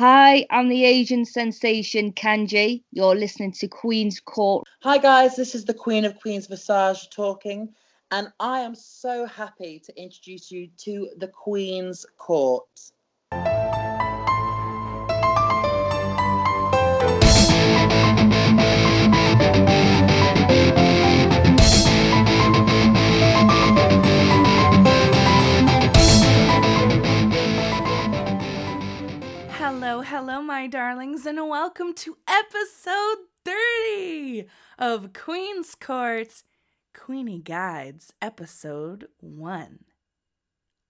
Hi, I'm the Asian sensation Kanji. You're listening to Queen's Court. Hi guys, this is the Queen of Queens Visage talking, and I am so happy to introduce you to the Queen's Court. Hello, hello, my darlings, and welcome to episode 30 of Queen's Court, Queenie Guides, episode 1.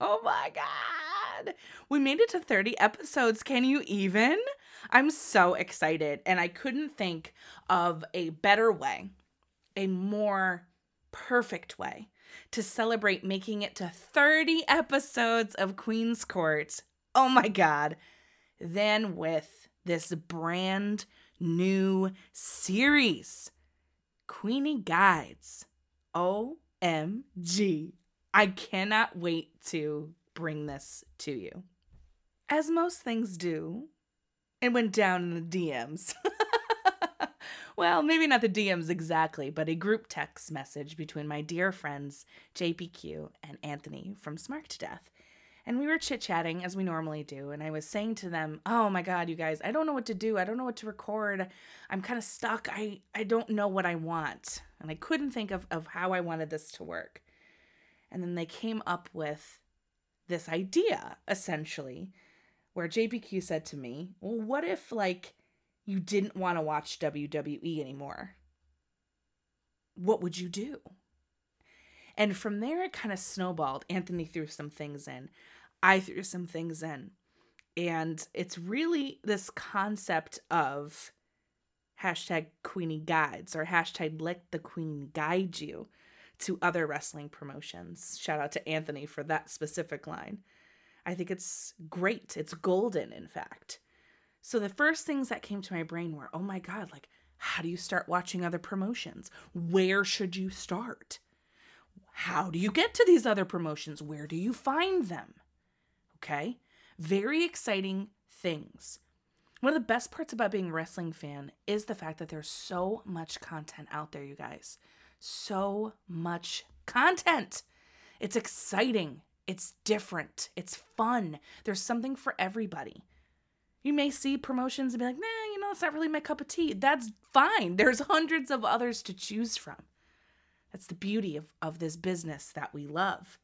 Oh my god! We made it to 30 episodes, can you even? I'm so excited, and I couldn't think of a better way, a more perfect way, to celebrate making it to 30 episodes of Queen's Court. Oh my god. Than with this brand new series, Queenie Guides. OMG. I cannot wait to bring this to you. As most things do, it went down in the DMs. Well, maybe not the DMs exactly, but a group text message between my dear friends JPQ and Anthony from Smark to Death. And we were chit-chatting as we normally do. And I was saying to them, oh my God, you guys, I don't know what to do. I don't know what to record. I'm kind of stuck. I don't know what I want. And I couldn't think of how I wanted this to work. And then they came up with this idea, essentially, where JPQ said to me, well, what if, like, you didn't want to watch WWE anymore? What would you do? And from there, it kind of snowballed. Anthony threw some things in. I threw some things in. And it's really this concept of hashtag Queenie Guides or hashtag let the Queen guide you to other wrestling promotions. Shout out to Anthony for that specific line. I think it's great. It's golden, in fact. So the first things that came to my brain were, oh my God, like, how do you start watching other promotions? Where should you start? How do you get to these other promotions? Where do you find them? Okay. Very exciting things. One of the best parts about being a wrestling fan is the fact that there's so much content out there, you guys. So much content. It's exciting. It's different. It's fun. There's something for everybody. You may see promotions and be like, nah, you know, it's not really my cup of tea. That's fine. There's hundreds of others to choose from. That's the beauty of this business that we love.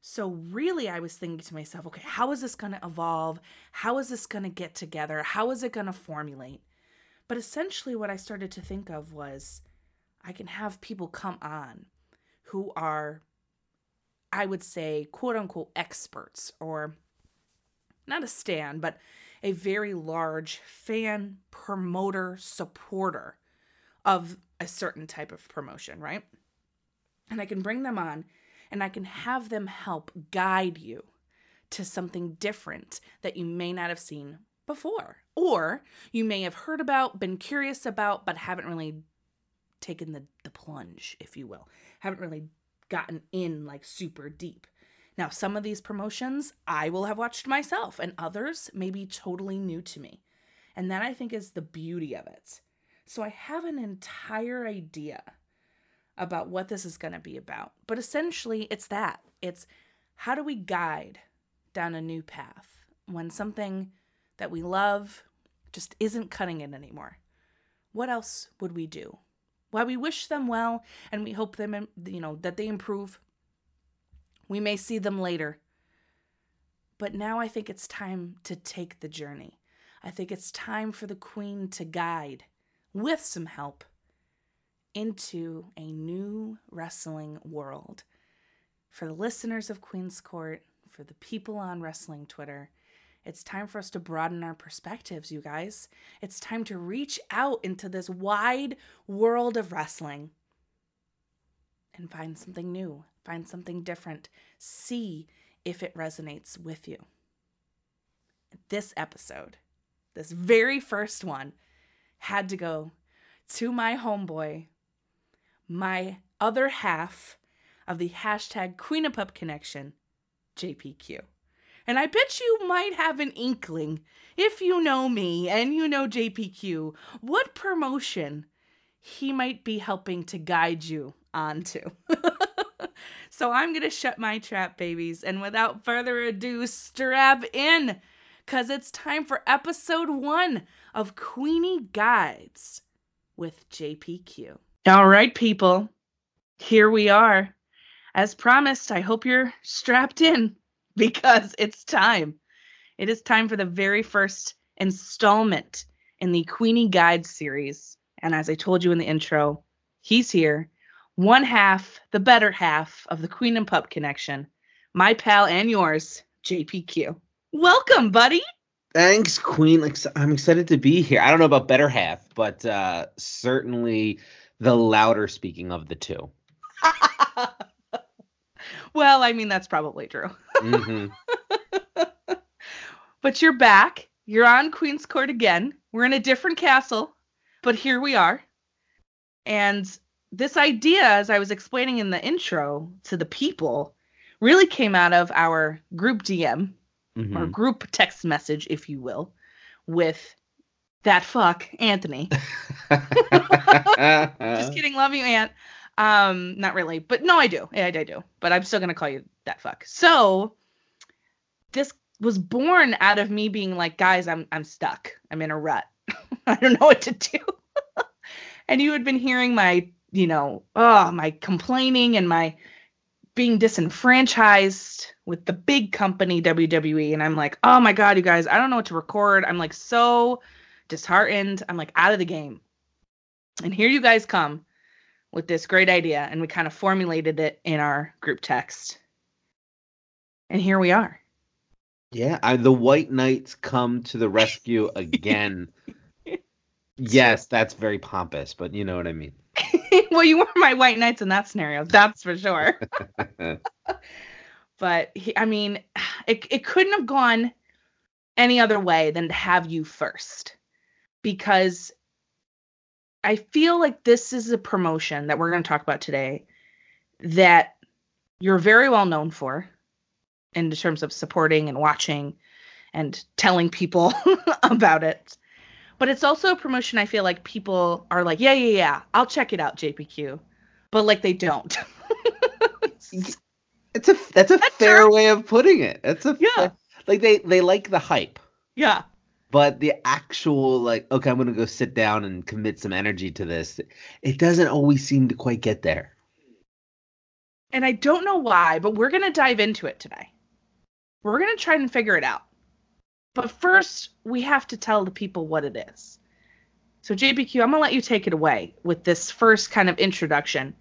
So really, I was thinking to myself, okay, how is this going to evolve? How is this going to get together? How is it going to formulate? But essentially what I started to think of was I can have people come on who are, I would say, quote unquote, experts, or not a stan, but a very large fan, promoter, supporter of a certain type of promotion, right? And I can bring them on and I can have them help guide you to something different that you may not have seen before, or you may have heard about, been curious about, but haven't really taken the plunge, if you will. Haven't really gotten in like super deep. Now, some of these promotions I will have watched myself, and others may be totally new to me. And that, I think, is the beauty of it. So I have an entire idea about what this is going to be about. But essentially, it's that. It's how do we guide down a new path when something that we love just isn't cutting it anymore? What else would we do? While we wish them well and we hope them, you know, that they improve, we may see them later. But now I think it's time to take the journey. I think it's time for the Queen to guide, with some help, into a new wrestling world. For the listeners of Queen's Court, for the people on wrestling Twitter, it's time for us to broaden our perspectives, you guys. It's time to reach out into this wide world of wrestling and find something new, find something different, see if it resonates with you. This episode, this very first one, had to go to my homeboy, my other half of the hashtag Queen of Pup Connection, JPQ. And I bet you might have an inkling, if you know me and you know JPQ, what promotion he might be helping to guide you onto. So I'm going to shut my trap, babies. And without further ado, strap in, because it's time for episode 1 of Queenie Guides with JPQ. All right, people. Here we are. As promised, I hope you're strapped in, because it's time. It is time for the very first installment in the Queenie Guides series. And as I told you in the intro, he's here. One half, the better half of the Queen and Pup Connection. My pal and yours, JPQ. Welcome, buddy. Thanks, Queen. I'm excited to be here. I don't know about better half, but certainly the louder speaking of the two. Well, I mean, that's probably true. Mm-hmm. But you're back. You're on Queen's Court again. We're in a different castle, but here we are. And this idea, as I was explaining in the intro to the people, really came out of our group DM, mm-hmm. or group text message, if you will, with that fuck, Anthony. Just kidding. Love you, Ant. Not really, but no, I do. Yeah, I do. But I'm still going to call you that fuck. So this was born out of me being like, guys, I'm stuck. I'm in a rut. I don't know what to do. And you had been hearing my, my complaining and my being disenfranchised with the big company WWE. And I'm like, oh my God, you guys, I don't know what to record. I'm like so disheartened. I'm like out of the game. And here you guys come with this great idea, and we kind of formulated it in our group text. And here we are. Yeah, the White Knights come to the rescue again. Yes, that's very pompous, but you know what I mean. Well, you were my White Knights in that scenario, that's for sure. But, it couldn't have gone any other way than to have you first. Because I feel like this is a promotion that we're going to talk about today that you're very well known for in terms of supporting and watching and telling people about it. But it's also a promotion I feel like people are like, yeah, I'll check it out, JPQ. But, like, they don't. That's fair way of putting it. They like the hype. Yeah. But the actual, okay, I'm going to go sit down and commit some energy to this, it doesn't always seem to quite get there. And I don't know why, but we're going to dive into it today. We're going to try and figure it out. But first, we have to tell the people what it is. So, JPQ, I'm going to let you take it away with this first kind of introduction.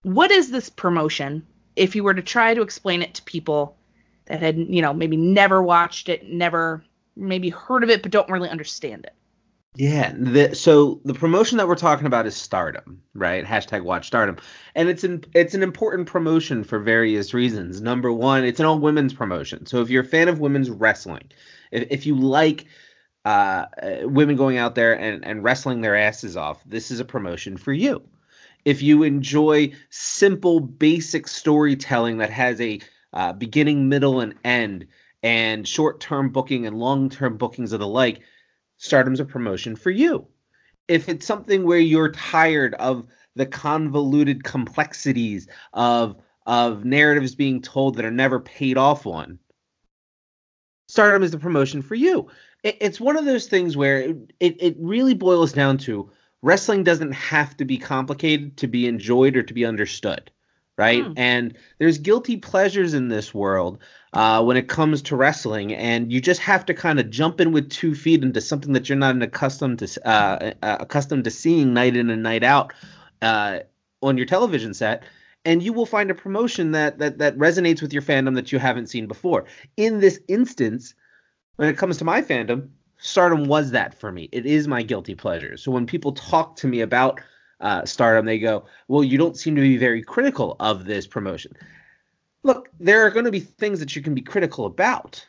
What is this promotion, if you were to try to explain it to people that had, maybe never watched it, maybe heard of it, but don't really understand it? Yeah. So the promotion that we're talking about is Stardom, right? #WatchStardom. And it's an important promotion for various reasons. Number one, it's an all women's promotion. So if you're a fan of women's wrestling, if you like women going out there and wrestling their asses off, this is a promotion for you. If you enjoy simple, basic storytelling that has a beginning, middle, and end, and short-term booking and long-term bookings of the like, Stardom's a promotion for you. If it's something where you're tired of the convoluted complexities of narratives being told that are never paid off on, Stardom is the promotion for you. It's one of those things where it really boils down to wrestling doesn't have to be complicated to be enjoyed or to be understood. Right. Mm. And there's guilty pleasures in this world when it comes to wrestling. And you just have to kind of jump in with 2 feet into something that you're not accustomed to seeing night in and night out on your television set. And you will find a promotion that resonates with your fandom that you haven't seen before. In this instance, when it comes to my fandom, Stardom was that for me. It is my guilty pleasure. So when people talk to me about Stardom, they go, well, you don't seem to be very critical of this promotion. Look, there are going to be things that you can be critical about,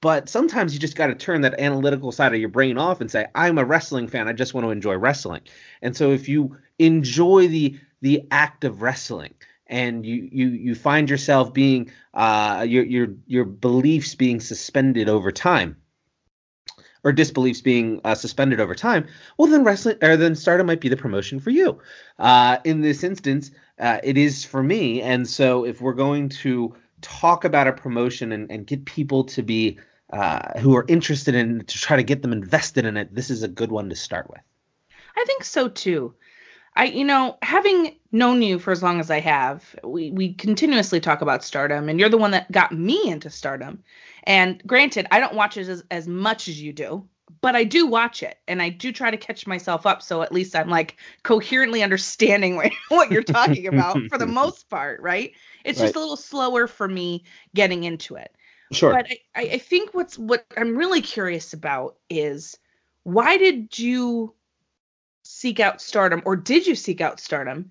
but sometimes you just got to turn that analytical side of your brain off and say, I'm a wrestling fan. I just want to enjoy wrestling. And so if you enjoy the act of wrestling, and you find yourself being your beliefs being suspended over time, or disbeliefs being suspended over time, well, then wrestling or then Stardom might be the promotion for you. In this instance, it is for me. And so if we're going to talk about a promotion and get people to be who are interested in it, to try to get them invested in it, this is a good one to start with. I think so, too. Having known you for as long as I have, we continuously talk about Stardom, and you're the one that got me into Stardom. And granted, I don't watch it as much as you do, but I do watch it, and I do try to catch myself up, so at least I'm, coherently understanding what you're talking about for the most part, right? It's right. Just a little slower for me getting into it. Sure. But I think what I'm really curious about is, why did you seek out Stardom, or did you seek out Stardom,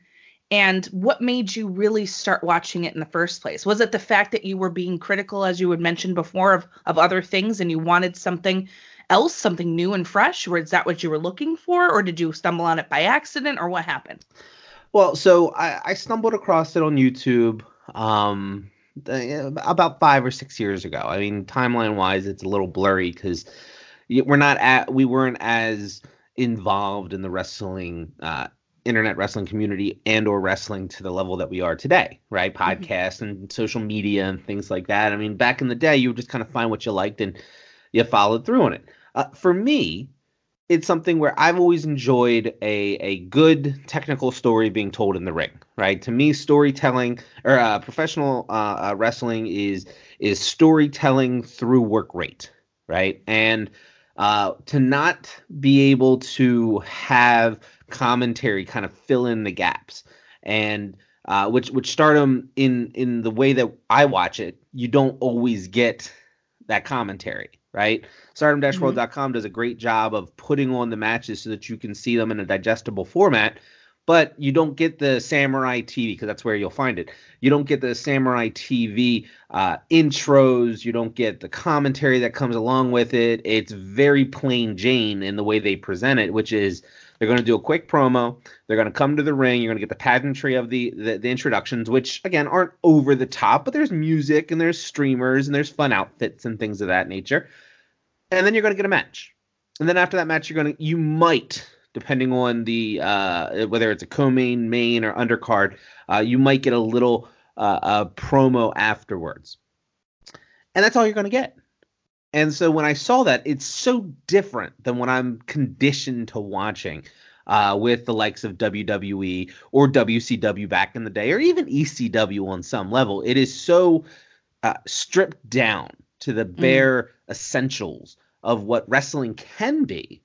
and what made you really start watching it in the first place? Was it the fact that you were being critical, as you had mentioned before, of other things, and you wanted something else, something new and fresh? Or is that what you were looking for, or did you stumble on it by accident, or what happened? Well, so I stumbled across it on YouTube about 5 or 6 years ago. I mean, timeline wise, it's a little blurry because we weren't as involved in the wrestling internet wrestling community and or wrestling to the level that we are today, right? Podcasts and social media and things like that. I mean, back in the day, you would just kind of find what you liked and you followed through on it. For me, it's something where I've always enjoyed a good technical story being told in the ring, right? To me, storytelling or professional wrestling is storytelling through work rate, right? And to not be able to have commentary kind of fill in the gaps, and which Stardom in the way that I watch it, you don't always get that commentary, right? Stardom-world.com does a great job of putting on the matches so that you can see them in a digestible format, but you don't get the Samurai TV, because that's where you'll find it. You don't get the Samurai TV intros. You don't get the commentary that comes along with it. It's very plain Jane in the way they present it, which is they're going to do a quick promo. They're going to come to the ring. You're going to get the pageantry of the introductions, which, again, aren't over the top, but there's music and there's streamers and there's fun outfits and things of that nature. And then you're going to get a match. And then after that match, you might... depending on the whether it's a co-main, main, or undercard, you might get a little a promo afterwards. And that's all you're going to get. And so when I saw that, it's so different than what I'm conditioned to watching with the likes of WWE or WCW back in the day, or even ECW on some level. It is so stripped down to the bare essentials of what wrestling can be,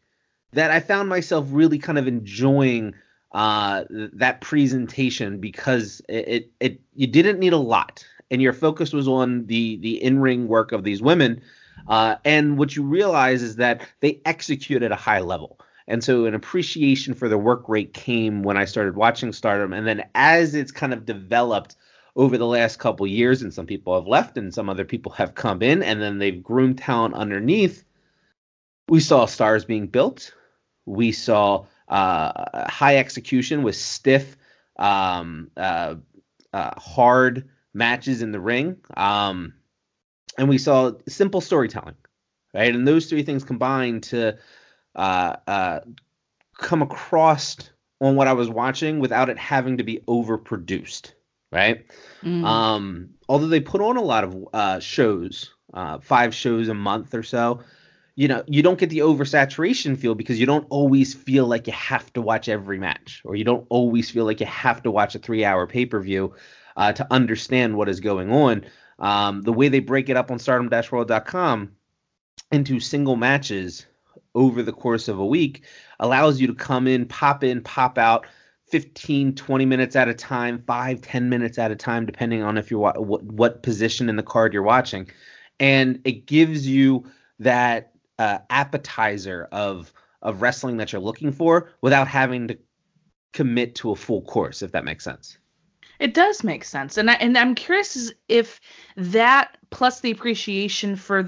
that I found myself really kind of enjoying that presentation, because it you didn't need a lot, and your focus was on the in-ring work of these women. And what you realize is that they execute at a high level. And so an appreciation for their work rate came when I started watching Stardom. And then as it's kind of developed over the last couple years, and some people have left and some other people have come in, and then they've groomed talent underneath, we saw stars being built. We saw high execution with stiff, hard matches in the ring. And we saw simple storytelling, right? And those three things combined to come across on what I was watching without it having to be overproduced, right? Although they put on a lot of shows, 5 shows a month or so, you don't get the oversaturation feel, because you don't always feel like you have to watch every match, or you don't always feel like you have to watch a 3-hour pay-per-view to understand what is going on. The way they break it up on stardom-world.com into single matches over the course of a week allows you to come in, pop out 15, 20 minutes at a time, 5, 10 minutes at a time, depending on if you're what position in the card you're watching. And it gives you that appetizer of wrestling that you're looking for without having to commit to a full course, if that makes sense. It does make sense. And I'm curious if that plus the appreciation for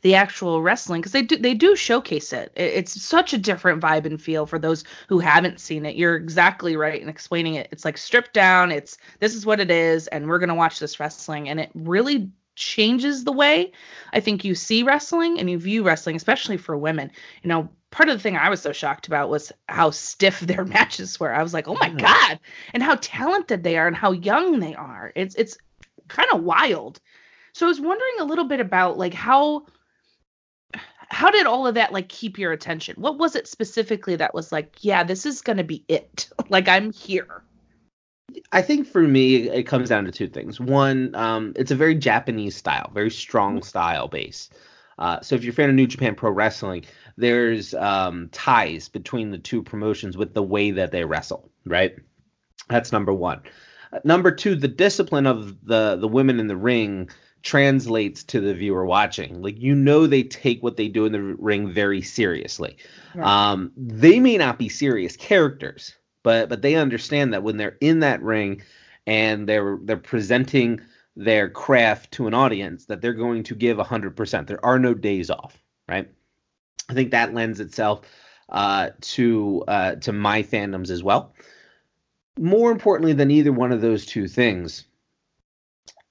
the actual wrestling, because they do showcase it. It's such a different vibe and feel for those who haven't seen it. You're exactly right in explaining it. It's like stripped down. It's this is what it is, and we're going to watch this wrestling. And it really changes the way I think you see wrestling and you view wrestling, especially for women. You know, part of the thing I was so shocked about was how stiff their matches were. I was like, oh my God, and how talented they are and how young they are. It's kind of wild. So I was wondering a little bit about like how did all of that like keep your attention? What was it specifically that was like, yeah, this is going to be it. Like I'm here. I think for me, it comes down to two things. One, it's a very Japanese style, very strong style base. So if you're a fan of New Japan Pro Wrestling, there's ties between the two promotions with the way that they wrestle, right? That's number one. Number two, the discipline of the women in the ring translates to the viewer watching. Like, you know, they take what they do in the ring very seriously. Yeah. They may not be serious characters, but they understand that when they're in that ring and they're presenting their craft to an audience, that they're going to give 100%. There are no days off, right? I think that lends itself to my fandoms as well. More importantly than either one of those two things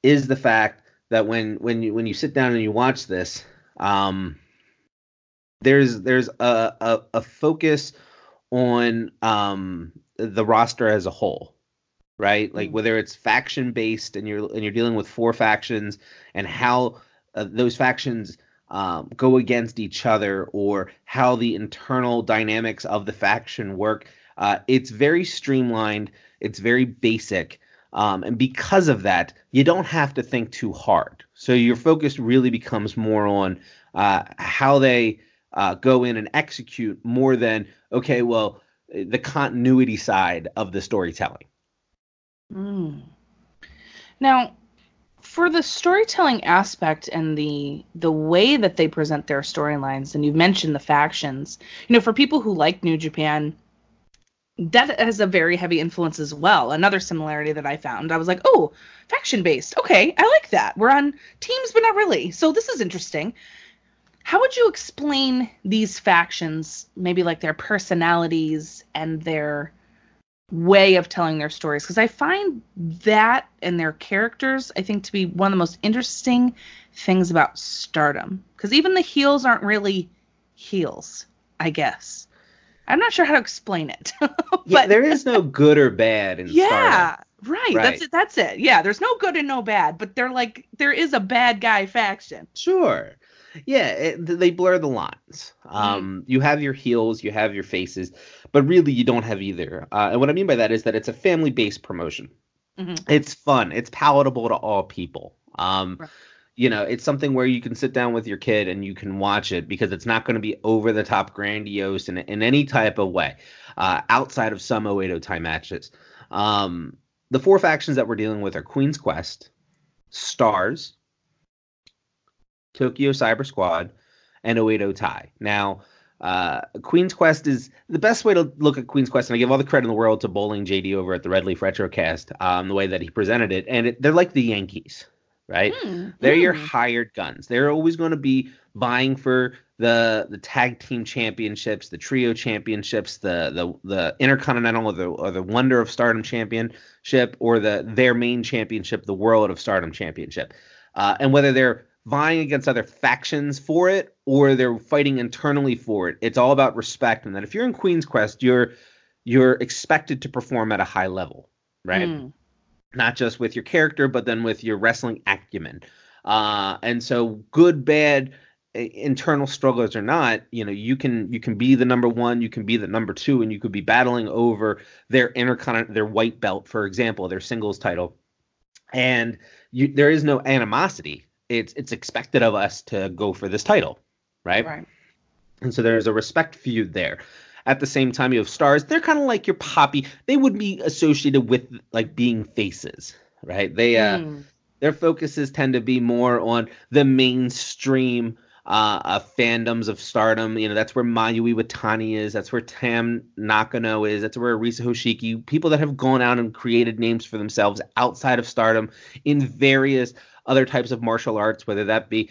is the fact that when you sit down and you watch this, there's a focus on the roster as a whole, right? Like whether it's faction based and you're dealing with four factions and how those factions go against each other or how the internal dynamics of the faction work. It's very streamlined. It's very basic. And because of that, you don't have to think too hard. So your focus really becomes more on how they go in and execute more than, okay, well, the continuity side of the storytelling. Mm. Now, for the storytelling aspect and the way that they present their storylines, and you've mentioned the factions, you know, for people who like New Japan, that has a very heavy influence as well. Another similarity that I found, I was like, oh, faction-based. Okay, I like that. We're on teams, but not really. So this is interesting. How would you explain these factions, maybe like their personalities and their way of telling their stories? Because I find that and their characters, I think, to be one of the most interesting things about Stardom. Because even the heels aren't really heels, I guess. I'm not sure how to explain it. But yeah, there is no good or bad in Stardom. Right. That's it. Yeah, there's no good and no bad, but they're like, there is a bad guy faction. Sure. Yeah, they blur the lines. You have your heels, you have your faces, but really you don't have either. And what I mean by that is that it's a family-based promotion. Mm-hmm. It's fun. It's palatable to all people. Right. You know, it's something where you can sit down with your kid and you can watch it because it's not going to be over-the-top grandiose in any type of way outside of some Oedo Tai matches. The four factions that we're dealing with are Queen's Quest, Stars, Tokyo Cyber Squad, and Oedo Tai. Now, Queen's Quest is the best way to look at Queen's Quest, and I give all the credit in the world to Bowling JD over at the Red Leaf Retrocast, the way that he presented it. And they're like the Yankees, right? They're your hired guns. They're always going to be vying for the tag team championships, the trio championships, the Intercontinental or the Wonder of Stardom championship, or their main championship, the World of Stardom championship. And whether they're vying against other factions for it, or they're fighting internally for it. It's all about respect, and that if you're in Queen's Quest, you're expected to perform at a high level, right? Not just with your character, but then with your wrestling acumen. And so good, bad, internal struggles or not, you know, you can be the number one, you can be the number two, and you could be battling over their intercontinental, their white belt, for example, their singles title. And there is no animosity. It's expected of us to go for this title, right? Right. And so there's a respect feud there. At the same time, you have Stars. They're kind of like your poppy. They would be associated with like being faces, right? Their focuses tend to be more on the mainstream fandoms of Stardom. You know, that's where Mayu Iwatani is. That's where Tam Nakano is. That's where Arisa Hoshiki, people that have gone out and created names for themselves outside of Stardom in various other types of martial arts, whether that be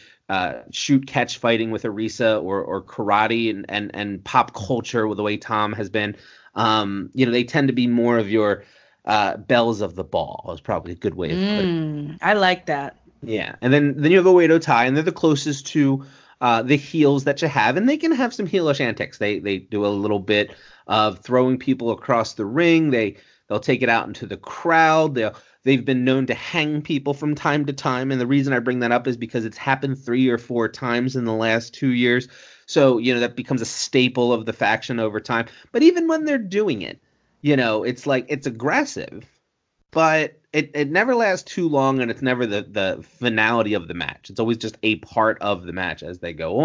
shoot catch fighting with Arisa or karate and pop culture with the way Tom has been. You know, they tend to be more of your bells of the ball is probably a good way of putting it. I like that. Yeah. And then you have Oedo Tai, and they're the closest to the heels that you have, and they can have some heelish antics. They do a little bit of throwing people across the ring. They'll take it out into the crowd. They've been known to hang people from time to time, and the reason I bring that up is because it's happened 3 or 4 times in the last 2 years. So, you know, that becomes a staple of the faction over time. But even when they're doing it, you know, it's like, it's aggressive, but it never lasts too long, and it's never the finality of the match. It's always just a part of the match as they go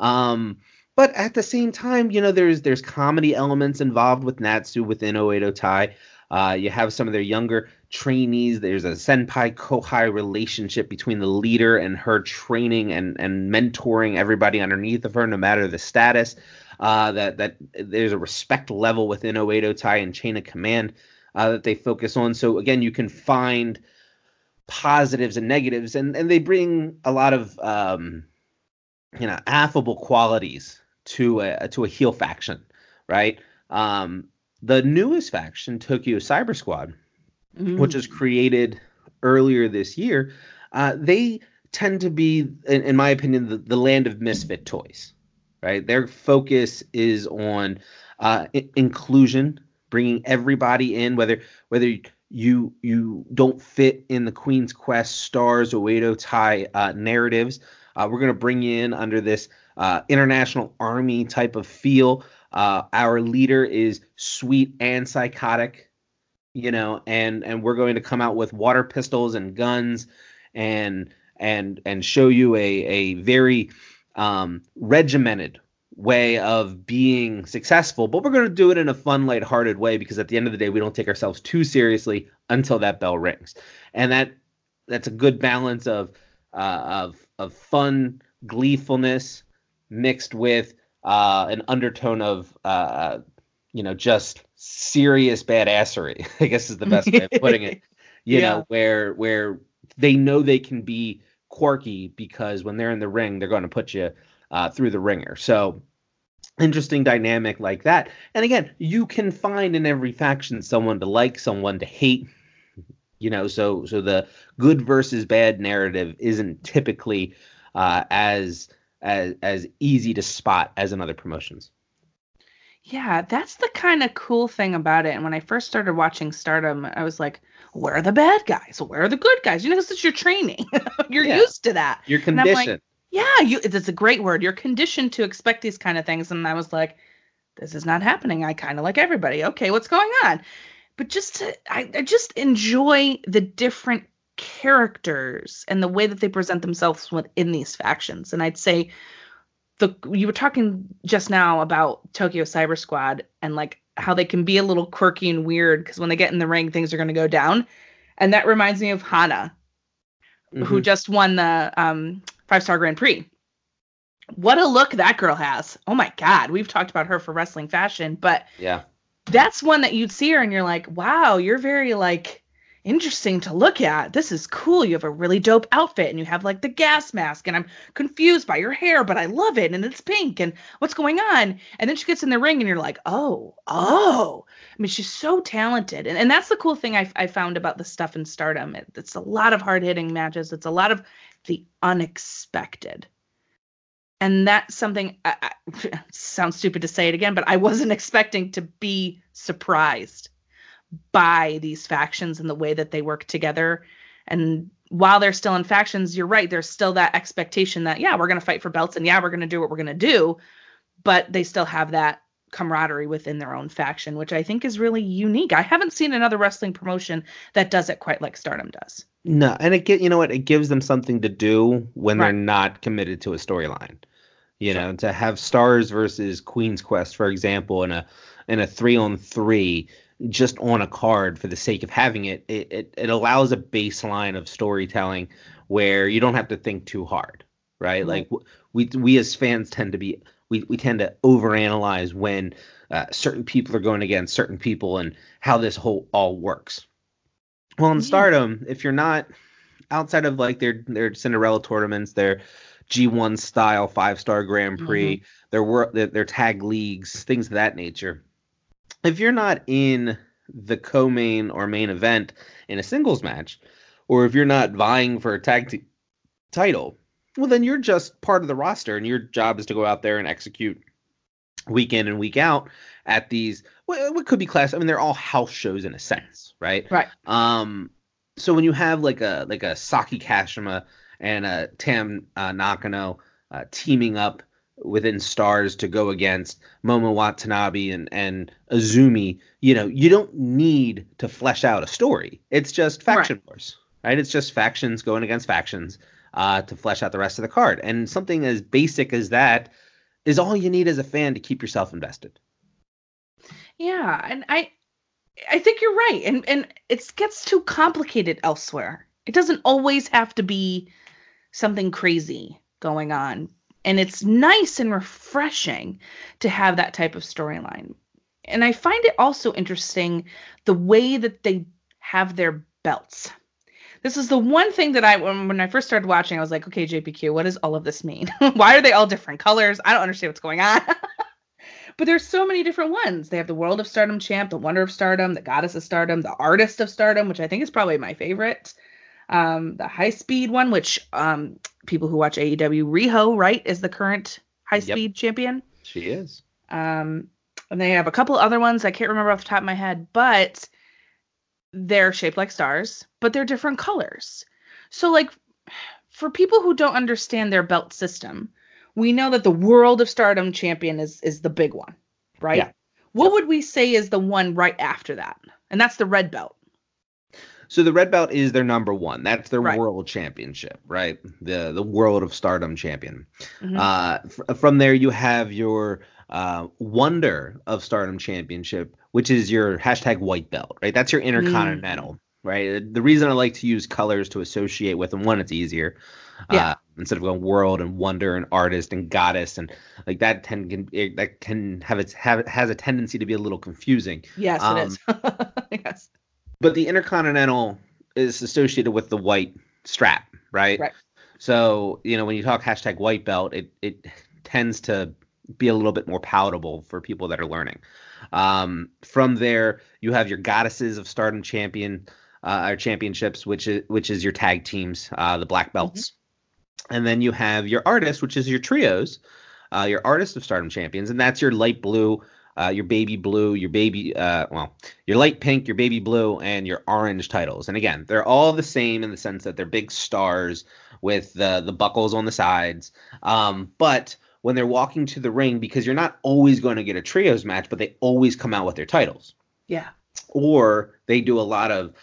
on. But at the same time, you know, there's comedy elements involved with Natsu within Oedo Tai. You have some of their younger trainees. There's a senpai-kohai relationship between the leader and her training and mentoring everybody underneath of her, no matter the status. That there's a respect level within Oedo Tai and chain of command that they focus on. So, again, you can find positives and negatives, and they bring a lot of affable qualities to a heel faction, right? The newest faction, Tokyo Cyber Squad, which was created earlier this year, they tend to be, in my opinion, the land of misfit toys, right? Their focus is on inclusion, bringing everybody in, whether you don't fit in the Queen's Quest, Stars, Oedo Tai narratives. We're going to bring you in under this international army type of feel. Our leader is sweet and psychotic, you know, and we're going to come out with water pistols and guns and show you a very regimented way of being successful. But we're going to do it in a fun, lighthearted way, because at the end of the day, we don't take ourselves too seriously until that bell rings. And that's a good balance of fun, gleefulness mixed with an undertone of, just serious badassery, I guess is the best way of putting it, you know, where they know they can be quirky, because when they're in the ring, they're going to put you through the ringer. So interesting dynamic like that. And again, you can find in every faction someone to like, someone to hate, you know, so the good versus bad narrative isn't typically as easy to spot as in other promotions. Yeah, that's the kind of cool thing about it. And when I first started watching Stardom, I was like, where are the bad guys? Where are the good guys? You know, because it's your training. You're used to that. You're conditioned. Like, yeah, it's a great word. You're conditioned to expect these kind of things. And I was like, this is not happening. I kind of like everybody. Okay, what's going on? But I just enjoy the different characters and the way that they present themselves within these factions. And I'd say you were talking just now about Tokyo Cyber Squad and like how they can be a little quirky and weird, because when they get in the ring, things are going to go down. And that reminds me of Hana, who just won the five-star Grand Prix. What a look that girl has. Oh my God. We've talked about her for wrestling fashion, but that's one that you'd see her and you're like, wow, you're very like interesting to look at. This is cool. You have a really dope outfit and you have like the gas mask, and I'm confused by your hair, but I love it. And it's pink, and what's going on? And then she gets in the ring and you're like, oh, I mean, she's so talented. And that's the cool thing I found about the stuff in Stardom. It's a lot of hard hitting matches. It's a lot of the unexpected. And that's something I sounds stupid to say it again, but I wasn't expecting to be surprised by these factions and the way that they work together. And while they're still in factions, you're right, there's still that expectation that, yeah, we're going to fight for belts and yeah, we're going to do what we're going to do. But they still have that camaraderie within their own faction, which I think is really unique. I haven't seen another wrestling promotion that does it quite like Stardom does. No, and it gives them something to do when they're not committed to a storyline. You know, to have Stars versus Queen's Quest, for example, in a 3-on-3 just on a card for the sake of having it, it allows a baseline of storytelling where you don't have to think too hard, right? Mm-hmm. Like, we as fans tend to be we tend to overanalyze when certain people are going against certain people and how this whole all works. Well, in Stardom, if you're not outside of like their Cinderella tournaments, their G1 style five-star Grand Prix, their tag leagues, things of that nature. If you're not in the co-main or main event in a singles match, or if you're not vying for a tag title, well, then you're just part of the roster, and your job is to go out there and execute week in and week out at these what could be class. I mean, they're all house shows in a sense, right? Right. So when you have like a Saki Kashima and a Tam Nakano teaming up within Stars to go against Momo Watanabe and Azumi, you know, you don't need to flesh out a story. It's just faction wars, right? It's just factions going against factions to flesh out the rest of the card. And something as basic as that is all you need as a fan to keep yourself invested. Yeah, and I think you're right. And it gets too complicated elsewhere. It doesn't always have to be something crazy going on. And it's nice and refreshing to have that type of storyline. And I find it also interesting the way that they have their belts. This is the one thing that when I first started watching, I was like, okay, JPQ, what does all of this mean? Why are they all different colors? I don't understand what's going on. But there's so many different ones. They have the World of Stardom Champ, the Wonder of Stardom, the Goddess of Stardom, the Artist of Stardom, which I think is probably my favorite. The high speed one, which people who watch AEW, Riho, right, is the current high speed champion. She is. And they have a couple other ones I can't remember off the top of my head, but they're shaped like stars, but they're different colors. So, like, for people who don't understand their belt system, we know that the World of Stardom champion is the big one, right? Yeah. What would we say is the one right after that? And that's the red belt. So the red belt is their number one. That's their world championship, right? The World of Stardom champion. From there, you have your Wonder of Stardom championship, which is your hashtag white belt, right? That's your intercontinental, right? The reason I like to use colors to associate with them, one, it's easier. Instead of going world and wonder and artist and goddess and like that has a tendency to be a little confusing. Yes, it is. Yes. But the Intercontinental is associated with the white strap, right? Right. So, you know, when you talk hashtag white belt, it tends to be a little bit more palatable for people that are learning. From there, you have your Goddesses of Stardom championships, which is your tag teams, the black belts. And then you have your Artists, which is your trios, your Artists of Stardom champions. And that's your light blue, your baby blue, your light pink, your baby blue, and your orange titles. And again, they're all the same in the sense that they're big stars with the buckles on the sides. But when they're walking to the ring, because you're not always going to get a trios match, but they always come out with their titles. Yeah. Or they do a lot of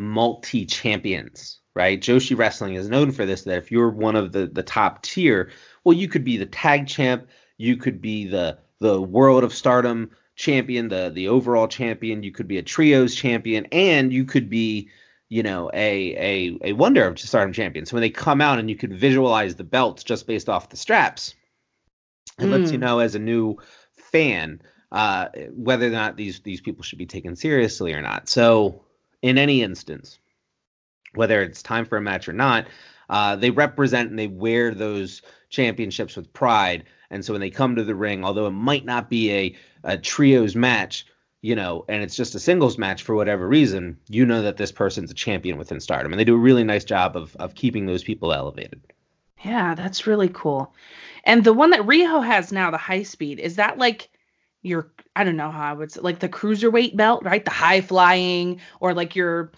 multi-champions, right? Joshi Wrestling is known for this, that if you're one of the top tier, well, you could be the tag champ, you could be the World of Stardom champion, the overall champion. You could be a trios champion, and you could be, you know, a Wonder of Stardom champion. So when they come out, and you could visualize the belts just based off the straps, it lets you know as a new fan whether or not these people should be taken seriously or not. So in any instance, whether it's time for a match or not, they represent and they wear those championships with pride. And so when they come to the ring, although it might not be a trios match, you know, and it's just a singles match for whatever reason, you know that this person's a champion within Stardom. And they do a really nice job of keeping those people elevated. Yeah, that's really cool. And the one that Riho has now, the high speed, is that like your, I don't know how I would say, like the cruiserweight belt, right? The high flying, or like your,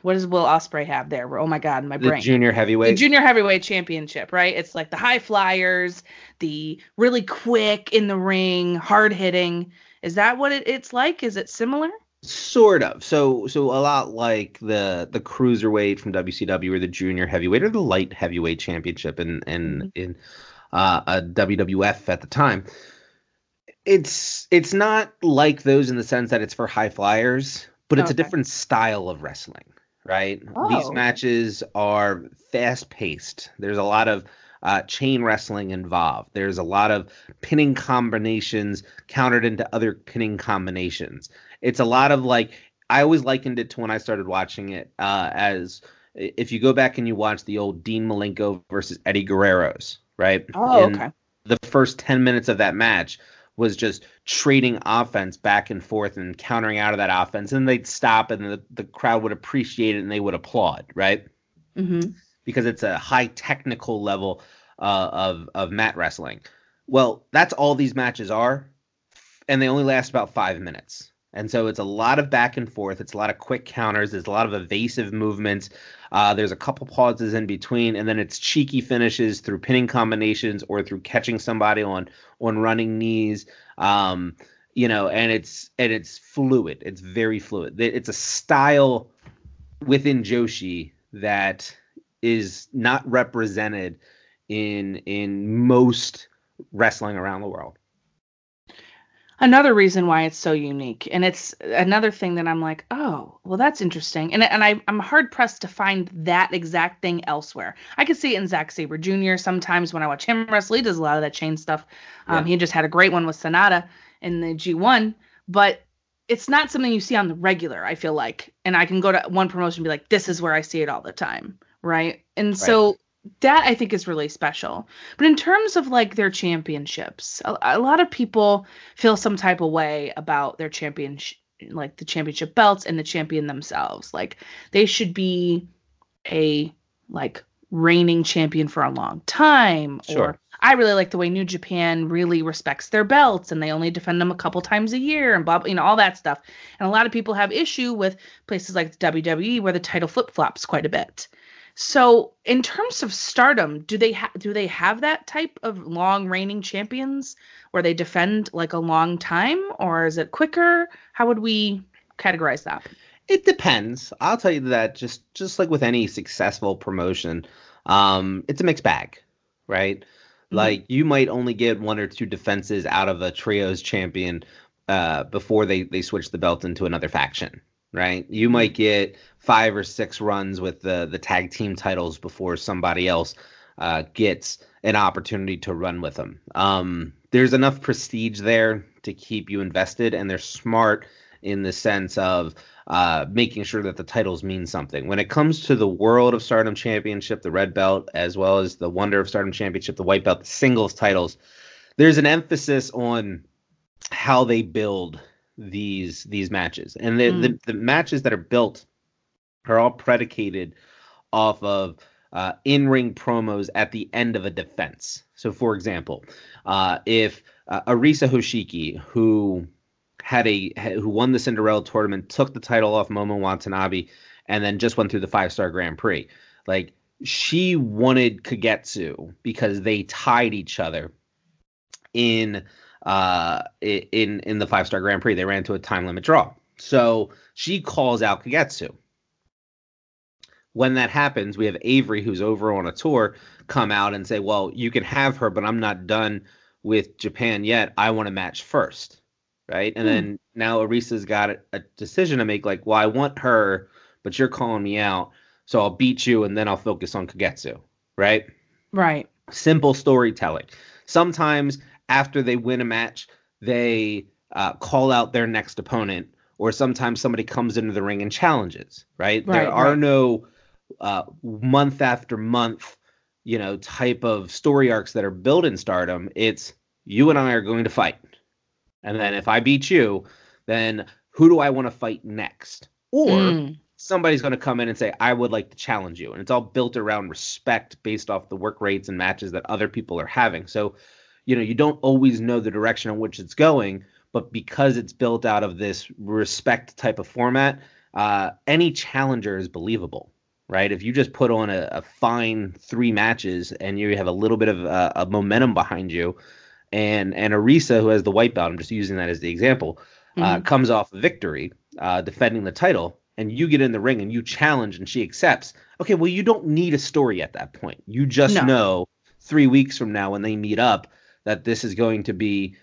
what does Will Ospreay have there? Oh my God, my brain. The junior heavyweight championship, right? It's like the high flyers, the really quick in the ring, hard hitting. Is that what it's like? Is it similar? Sort of. So a lot like the cruiserweight from WCW, or the junior heavyweight, or the light heavyweight championship in WWF at the time. It's not like those in the sense that it's for high flyers. But it's a different style of wrestling, right? Oh. These matches are fast-paced. There's a lot of chain wrestling involved. There's a lot of pinning combinations countered into other pinning combinations. It's a lot of, like, I always likened it to when I started watching it as if you go back and you watch the old Dean Malenko versus Eddie Guerrero's, right? Oh, and okay. The first 10 minutes of that match was just trading offense back and forth and countering out of that offense. And they'd stop and the crowd would appreciate it and they would applaud, right? Mm-hmm. Because it's a high technical level of mat wrestling. Well, that's all these matches are. And they only last about 5 minutes. And so it's a lot of back and forth. It's a lot of quick counters. There's a lot of evasive movements. There's a couple pauses in between. And then it's cheeky finishes through pinning combinations or through catching somebody on running knees. You know, and it's fluid. It's very fluid. It's a style within Joshi that is not represented in most wrestling around the world. Another reason why it's so unique, and it's another thing that I'm like, oh, well, that's interesting. And I'm hard-pressed to find that exact thing elsewhere. I could see it in Zack Sabre Jr. Sometimes when I watch him wrestle, he does a lot of that chain stuff. Yeah. He just had a great one with Sonata in the G1. But it's not something you see on the regular, I feel like. And I can go to one promotion and be like, this is where I see it all the time, right? And right. So that, I think, is really special. But in terms of, like, their championships, a lot of people feel some type of way about their championship, like the championship belts and the champion themselves. Like, they should be a, like, reigning champion for a long time. Sure. Or I really like the way New Japan really respects their belts and they only defend them a couple times a year and blah, you know, all that stuff. And a lot of people have issue with places like the WWE where the title flip-flops quite a bit. So in terms of Stardom, do they have that type of long reigning champions where they defend like a long time, or is it quicker? How would we categorize that? It depends. I'll tell you that just like with any successful promotion, it's a mixed bag, right? Mm-hmm. Like you might only get one or two defenses out of a trios champion before they switch the belt into another faction. Right. You might get 5 or 6 runs with the tag team titles before somebody else gets an opportunity to run with them. There's enough prestige there to keep you invested. And they're smart in the sense of making sure that the titles mean something. When it comes to the World of Stardom Championship, the red belt, as well as the Wonder of Stardom Championship, the white belt, the singles titles, there's an emphasis on how they build these matches, and the matches that are built are all predicated off of in-ring promos at the end of a defense. So for example, if Arisa Hoshiki, who won the Cinderella tournament, took the title off Momo Watanabe and then just went through the 5-star Grand Prix, like she wanted Kagetsu because they tied each other in the 5-star Grand Prix. They ran to a time limit draw. So she calls out Kagetsu. When that happens, we have Avery, who's over on a tour, come out and say, well, you can have her, but I'm not done with Japan yet. I want a match first, right? And then now Arisa's got a decision to make, like, well, I want her, but you're calling me out, so I'll beat you, and then I'll focus on Kagetsu, right? Right. Simple storytelling. Sometimes after they win a match, they call out their next opponent, or sometimes somebody comes into the ring and challenges, right? There are no month after month, you know, type of story arcs that are built in Stardom. It's you and I are going to fight. And then if I beat you, then who do I want to fight next? Or somebody's going to come in and say, I would like to challenge you. And it's all built around respect based off the work rates and matches that other people are having. So, you know, you don't always know the direction in which it's going, but because it's built out of this respect type of format, any challenger is believable, right? If you just put on a fine 3 matches and you have a little bit of a momentum behind you, and Arisa, who has the white belt, I'm just using that as the example, comes off a victory, defending the title, and you get in the ring and you challenge and she accepts. Okay, well, you don't need a story at that point. You just know 3 weeks from now when they meet up that this is going to be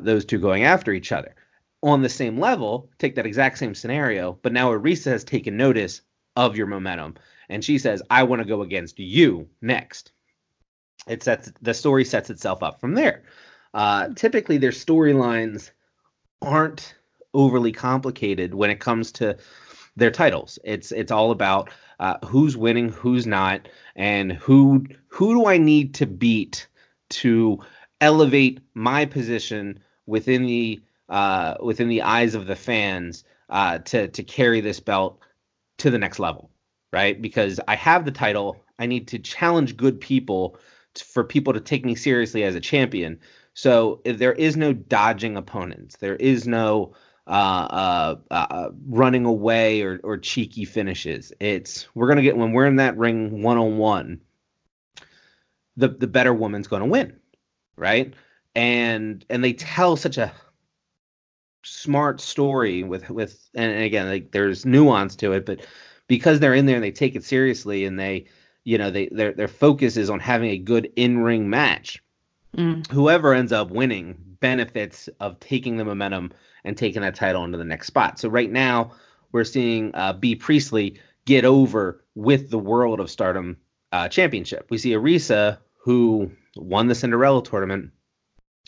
those two going after each other. On the same level, take that exact same scenario, but now Arisa has taken notice of your momentum. And she says, I want to go against you next. It sets the story sets itself up from there. Typically, their storylines aren't overly complicated when it comes to their titles. It's all about who's winning, who's not, and who do I need to beat to elevate my position within the eyes of the fans to carry this belt to the next level, right? Because I have the title, I need to challenge good people for people to take me seriously as a champion. So if there is no dodging opponents, there is no running away or cheeky finishes. It's we're gonna get when we're in that ring 1-on-1, the better woman's gonna win, right? And they tell such a smart story with and again, like, there's nuance to it, but because they're in there and they take it seriously and they, you know, their focus is on having a good in-ring match. Whoever ends up winning benefits of taking the momentum and taking that title into the next spot. So right now we're seeing Bea Priestley get over with the World of Stardom championship. We see Arisa, who won the Cinderella tournament,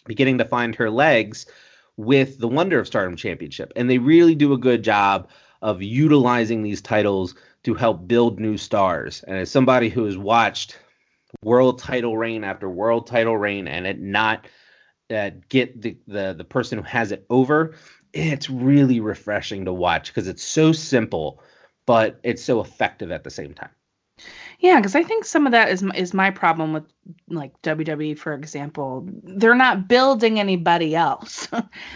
beginning to find her legs with the Wonder of Stardom championship. And they really do a good job of utilizing these titles to help build new stars. And as somebody who has watched world title reign after world title reign and it not get the person who has it over, it's really refreshing to watch because it's so simple, but it's so effective at the same time. Yeah, because I think some of that is my problem with, like, WWE, for example. They're not building anybody else.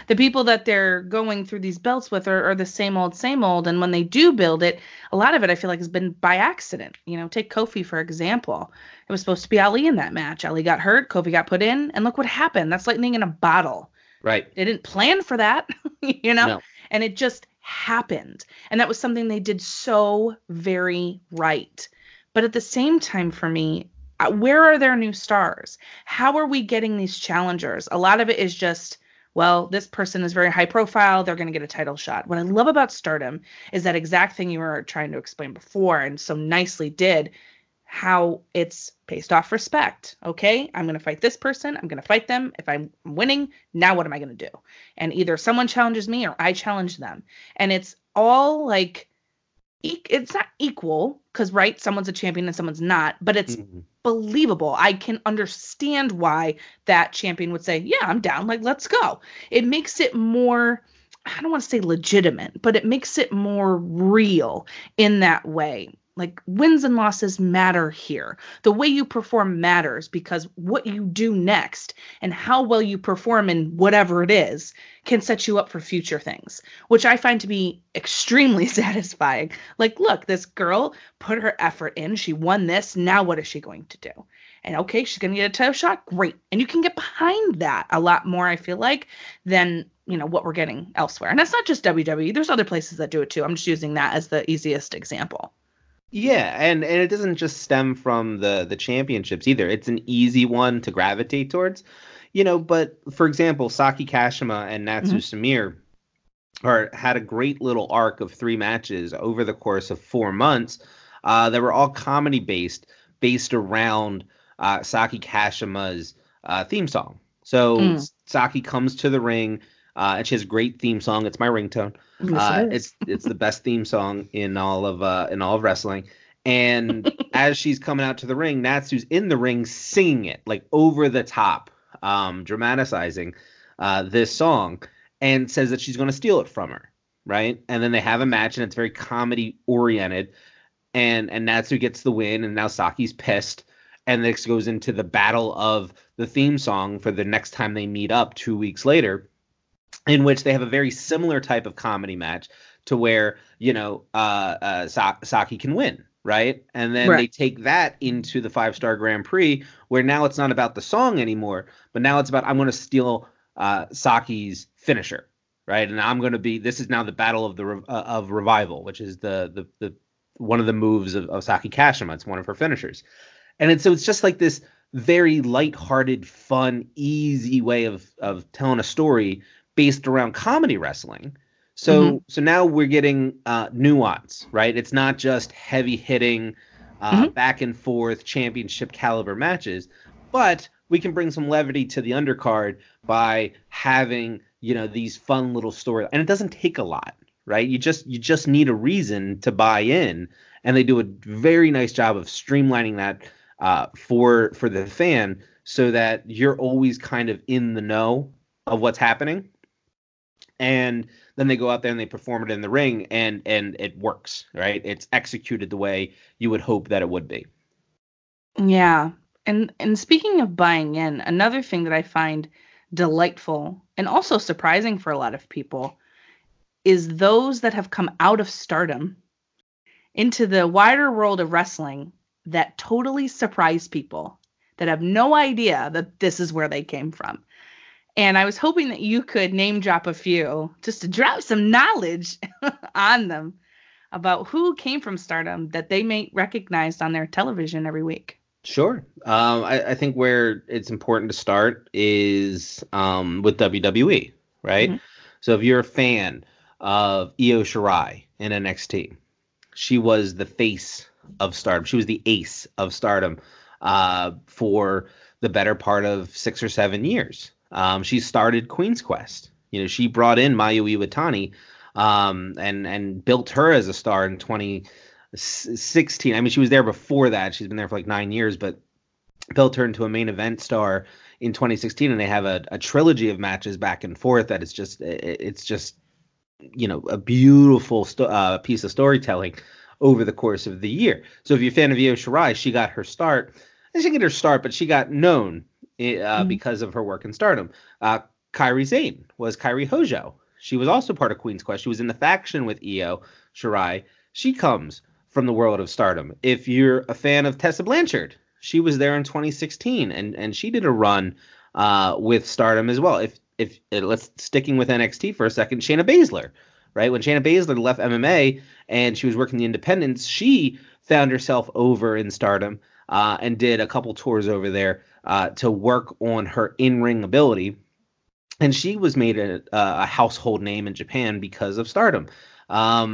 The people that they're going through these belts with are the same old. And when they do build it, a lot of it, I feel like, has been by accident. You know, take Kofi, for example. It was supposed to be Ali in that match. Ali got hurt. Kofi got put in. And look what happened. That's lightning in a bottle. Right. They didn't plan for that, you know? No. And it just happened. And that was something they did so very right. But at the same time, for me, where are their new stars? How are we getting these challengers? A lot of it is just, well, this person is very high profile. They're going to get a title shot. What I love about Stardom is that exact thing you were trying to explain before and so nicely did, how it's based off respect. Okay, I'm going to fight this person. I'm going to fight them. If I'm winning, now what am I going to do? And either someone challenges me or I challenge them. And it's all like, it's not equal because, right, someone's a champion and someone's not, but it's believable. I can understand why that champion would say, yeah, I'm down. Like, let's go. It makes it more, I don't want to say legitimate, but it makes it more real in that way. Like, wins and losses matter here. The way you perform matters because what you do next and how well you perform in whatever it is can set you up for future things, which I find to be extremely satisfying. Like, look, this girl put her effort in. She won this. Now what is she going to do? And, okay, she's going to get a title shot. Great. And you can get behind that a lot more, I feel like, than, you know, what we're getting elsewhere. And that's not just WWE. There's other places that do it, too. I'm just using that as the easiest example. Yeah, and it doesn't just stem from the championships either. It's an easy one to gravitate towards, you know. But for example, Saki Kashima and Natsu Sumire had a great little arc of 3 matches over the course of 4 months. That were all comedy based around Saki Kashima's theme song. So Saki comes to the ring. And she has a great theme song. It's my ringtone. It's the best theme song in all of wrestling. And as she's coming out to the ring, Natsu's in the ring singing it, like, over the top, dramatizing this song, and says that she's going to steal it from her, right? And then they have a match, and it's very comedy oriented. And Natsu gets the win, and now Saki's pissed. And this goes into the battle of the theme song for the next time they meet up 2 weeks later, in which they have a very similar type of comedy match to where, you know, Saki can win, right? And then they take that into the 5-star Grand Prix, where now it's not about the song anymore, but now it's about, I'm going to steal Saki's finisher, right? And I'm going to be, this is now the battle of the of revival, which is the one of the moves of Saki Kashima. It's one of her finishers. And it's just like this very lighthearted, fun, easy way of telling a story, based around comedy wrestling. So so now we're getting nuance, right? It's not just heavy hitting, back and forth championship caliber matches, but we can bring some levity to the undercard by having, you know, these fun little stories. And it doesn't take a lot, right? You just need a reason to buy in. And they do a very nice job of streamlining that for the fan so that you're always kind of in the know of what's happening. And then they go out there and they perform it in the ring, and it works, right? It's executed the way you would hope that it would be. Yeah. And speaking of buying in, another thing that I find delightful and also surprising for a lot of people is those that have come out of Stardom into the wider world of wrestling that totally surprise people that have no idea that this is where they came from. And I was hoping that you could name drop a few just to drop some knowledge on them about who came from Stardom that they may recognize on their television every week. Sure. I think where it's important to start is with WWE, right? So if you're a fan of Io Shirai in NXT, she was the face of Stardom. She was the ace of Stardom for the better part of 6 or 7 years. She started Queen's Quest. You know, she brought in Mayu Iwatani and built her as a star in 2016. I mean, she was there before that. She's been there for like 9 years, but built her into a main event star in 2016. And they have a trilogy of matches back and forth that is just, you know, a beautiful piece of storytelling over the course of the year. So if you're a fan of Io Shirai, she got her start. She didn't get her start, but she got known because of her work in Stardom. Kairi Sane was Kairi Hojo. She was also part of Queen's Quest. She was in the faction with Io Shirai. She comes from the world of Stardom. If you're a fan of Tessa Blanchard, she was there in 2016, and she did a run with Stardom as well. If let's sticking with NXT for a second, Shayna Baszler, right? When Shayna Baszler left MMA and she was working the independents, she found herself over in Stardom and did a couple tours over there to work on her in-ring ability. And she was made a household name in Japan because of Stardom. You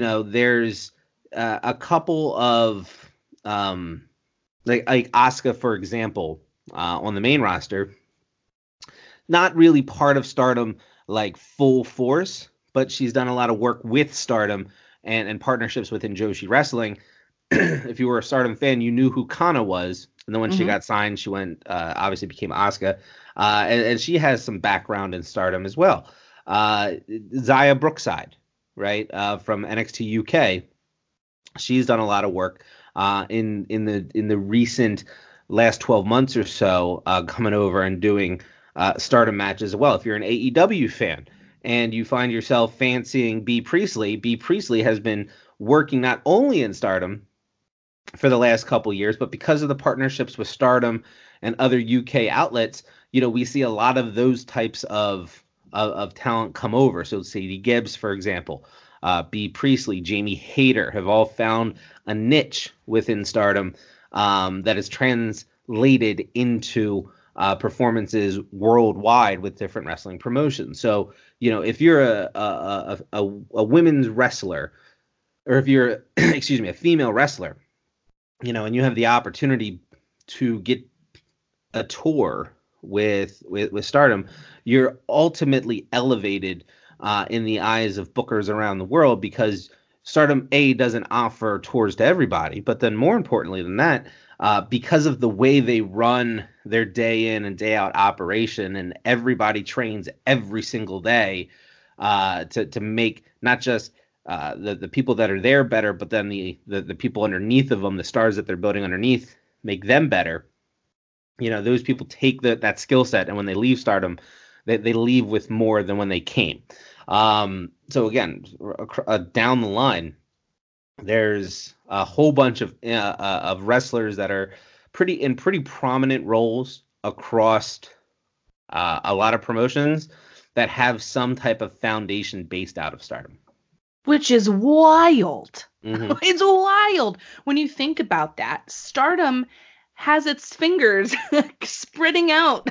know, there's a couple of like Asuka, for example, on the main roster. Not really part of Stardom like full force, but she's done a lot of work with Stardom and partnerships within Joshi Wrestling. If you were a Stardom fan, you knew who Kana was. And then when she got signed, she went, obviously became Asuka. And she has some background in Stardom as well. Zaya Brookside, right, from NXT UK. She's done a lot of work in the recent last 12 months or so, coming over and doing Stardom matches as well. If you're an AEW fan and you find yourself fancying Bea Priestley, Bea Priestley has been working not only in Stardom for the last couple years, but because of the partnerships with Stardom and other UK outlets, you know, we see a lot of those types of talent come over. So Sadie Gibbs, for example, Bea Priestley, Jamie Hayter have all found a niche within Stardom that is translated into performances worldwide with different wrestling promotions. So, you know, if you're a women's wrestler, or if you're, a female wrestler, you know, and you have the opportunity to get a tour with Stardom, you're ultimately elevated in the eyes of bookers around the world, because Stardom doesn't offer tours to everybody. But then more importantly than that, because of the way they run their day in and day out operation, and everybody trains every single day to make not just the people that are there better, but then the people underneath of them, the stars that they're building underneath, make them better. You know, those people take that skill set, and when they leave Stardom, they leave with more than when they came. So again, down the line, there's a whole bunch of wrestlers that are pretty prominent roles across a lot of promotions that have some type of foundation based out of Stardom. Which is wild. It's wild when you think about that. Stardom has its fingers spreading out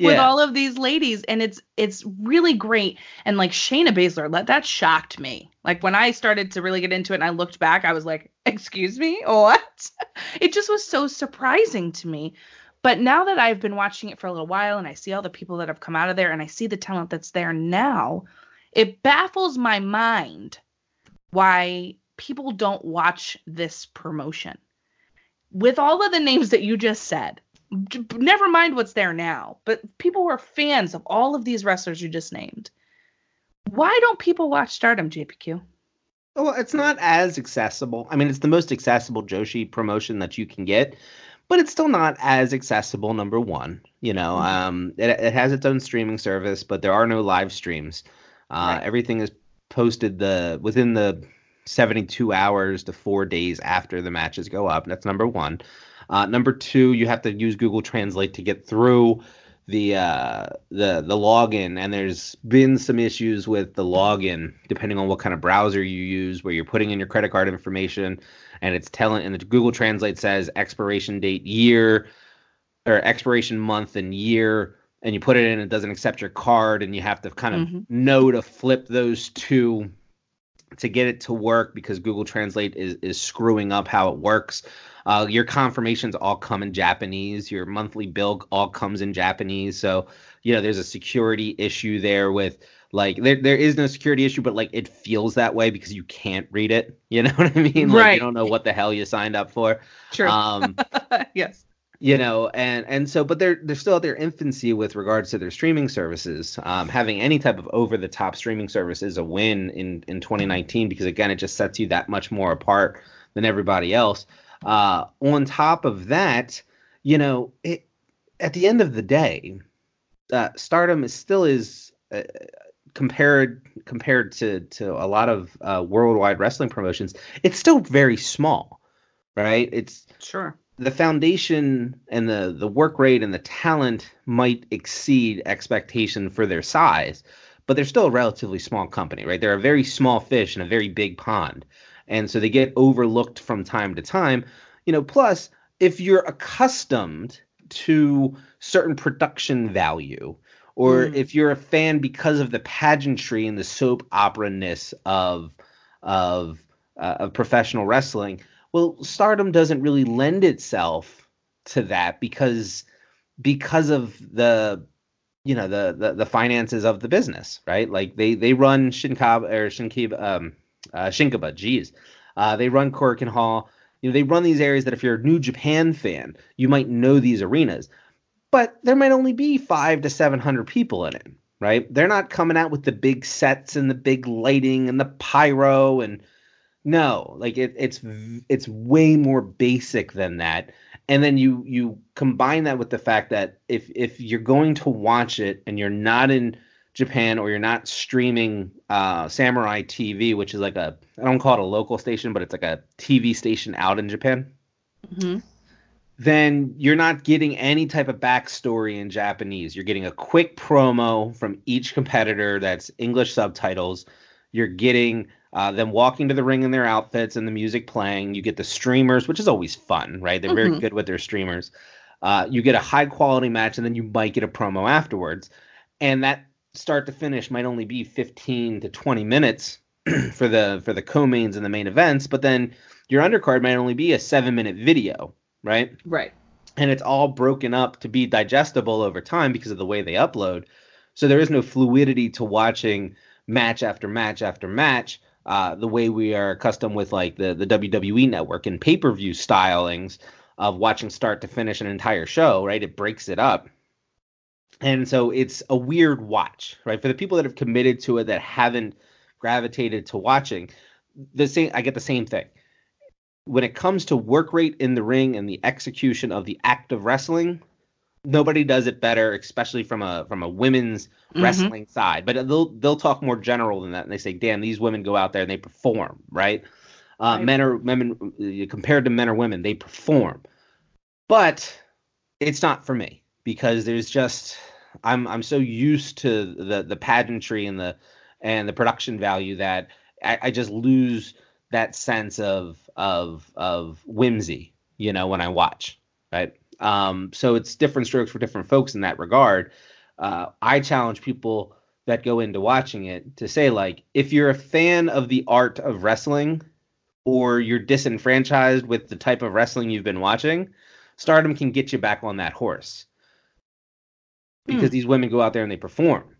with all of these ladies, and it's really great. And like Shayna Baszler, that shocked me. Like when I started to really get into it and I looked back, I was like, excuse me, what? It just was so surprising to me. But now that I've been watching it for a little while and I see all the people that have come out of there and I see the talent that's there now, it baffles my mind why people don't watch this promotion. With all of the names that you just said, never mind what's there now, but people who are fans of all of these wrestlers you just named, why don't people watch Stardom, JPQ? Well, it's not as accessible. I mean, it's the most accessible Joshi promotion that you can get, but it's still not as accessible, number one. You know, it has its own streaming service, but there are no live streams. Right. Everything is posted within the 72 hours to 4 days after the matches go up. That's number one. Number two, you have to use Google Translate to get through the login, and there's been some issues with the login depending on what kind of browser you use, where you're putting in your credit card information, and it's telling, and the Google Translate says expiration date, year, or expiration month and year, and you put it in, it doesn't accept your card, and you have to kind of know to flip those two to get it to work, because Google Translate is screwing up how it works. Your confirmations all come in Japanese. Your monthly bill all comes in Japanese. So, you know, there's a security issue there with, like, there is no security issue, but, like, it feels that way because you can't read it. You know what I mean? Like, right. You don't know what the hell you signed up for. Sure. Yes. You know, and so, but they're still at their infancy with regards to their streaming services. Having any type of over-the-top streaming service is a win in 2019 because, again, it just sets you that much more apart than everybody else. On top of that, you know, at the end of the day, Stardom is still compared to a lot of worldwide wrestling promotions. It's still very small, right? It's sure. The foundation and the work rate and the talent might exceed expectation for their size, but they're still a relatively small company, right? They're a very small fish in a very big pond. And so they get overlooked from time to time, you know. Plus, if you're accustomed to certain production value, or if you're a fan because of the pageantry and the soap opera-ness of professional wrestling, well, Stardom doesn't really lend itself to that because of the, you know, the finances of the business, right? Like they run Shinkaba. They run Korakuen Hall. You know, they run these areas that if you're a New Japan fan, you might know these arenas, but there might only be 500 to 700 people in it, right? They're not coming out with the big sets and the big lighting and the pyro and no, like it's way more basic than that. And then you combine that with the fact that if you're going to watch it and you're not in Japan, or you're not streaming Samurai TV, which is like I don't call it a local station, but it's like a TV station out in Japan, then you're not getting any type of backstory in Japanese. You're getting a quick promo from each competitor that's English subtitles. You're getting them walking to the ring in their outfits and the music playing. You get the streamers, which is always fun, right? They're very good with their streamers. You get a high-quality match, and then you might get a promo afterwards. And that start to finish might only be 15 to 20 minutes for the co-mains and the main events, but then your undercard might only be a 7-minute video, right? Right. And it's all broken up to be digestible over time because of the way they upload. So there is no fluidity to watching match after match after match, the way we are accustomed with, like, the WWE network and pay-per-view stylings of watching start to finish an entire show, right? It breaks it up. And so it's a weird watch, right? For the people that have committed to it, that haven't gravitated to watching, I get the same thing. When it comes to work rate in the ring and the execution of the act of wrestling, nobody does it better, especially from a women's wrestling side. But they'll talk more general than that, and they say, "Damn, these women go out there and they perform, right? Men compared to men or women, they perform." But it's not for me. Because there's just I'm so used to the pageantry and the production value that I just lose that sense of whimsy, you know, when I watch. right? So it's different strokes for different folks in that regard. I challenge people that go into watching it to say, like, if you're a fan of the art of wrestling or you're disenfranchised with the type of wrestling you've been watching, Stardom can get you back on that horse because these women go out there and they perform.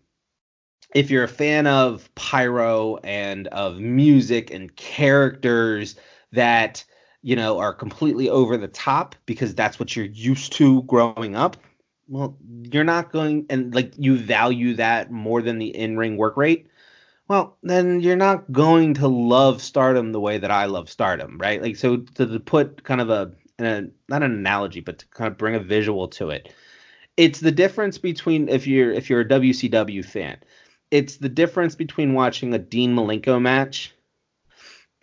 If you're a fan of pyro and of music and characters that, you know, are completely over the top because that's what you're used to growing up, well, you're not going and, like, you value that more than the in-ring work rate, well, then you're not going to love Stardom the way that I love Stardom, right? Like, so to put kind of not an analogy, but to kind of bring a visual to it, it's the difference between if you're a WCW fan, it's the difference between watching a Dean Malenko match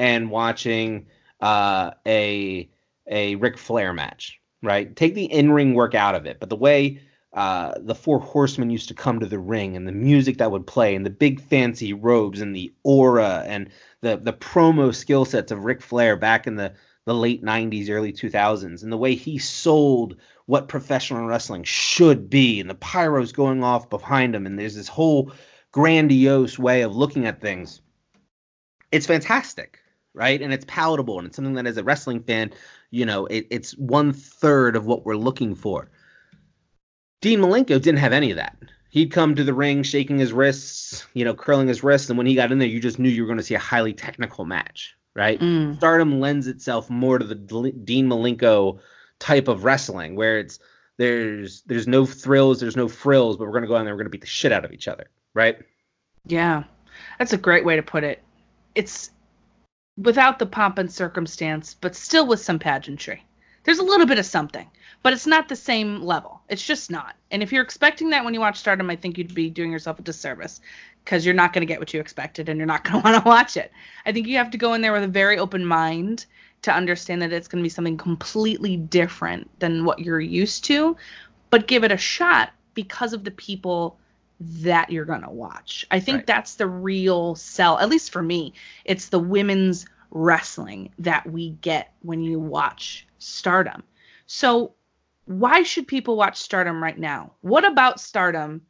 and watching a Ric Flair match. Right? Take the in-ring work out of it. But the way the Four Horsemen used to come to the ring and the music that would play and the big fancy robes and the aura and the promo skill sets of Ric Flair back in the late 90s, early 2000s, and the way he sold what professional wrestling should be and the pyros going off behind him. And there's this whole grandiose way of looking at things. It's fantastic, right? And it's palatable. And it's something that as a wrestling fan, you know, it's 1/3 of what we're looking for. Dean Malenko didn't have any of that. He'd come to the ring shaking his wrists, you know, curling his wrists. And when he got in there, you just knew you were going to see a highly technical match, right? Stardom lends itself more to the Dean Malenko type of wrestling where it's there's no thrills, there's no frills, but we're going to go out there, we're going to beat the shit out of each other, right? Yeah, that's a great way to put it. It's without the pomp and circumstance, but still with some pageantry. There's a little bit of something, but it's not the same level. It's just not. And if you're expecting that when you watch Stardom, I think you'd be doing yourself a disservice because you're not going to get what you expected and you're not going to want to watch it. I think you have to go in there with a very open mind to understand that it's going to be something completely different than what you're used to, but give it a shot because of the people that you're going to watch. I think that's the real sell, at least for me. It's the women's wrestling that we get when you watch Stardom. So why should people watch Stardom right now? What about Stardom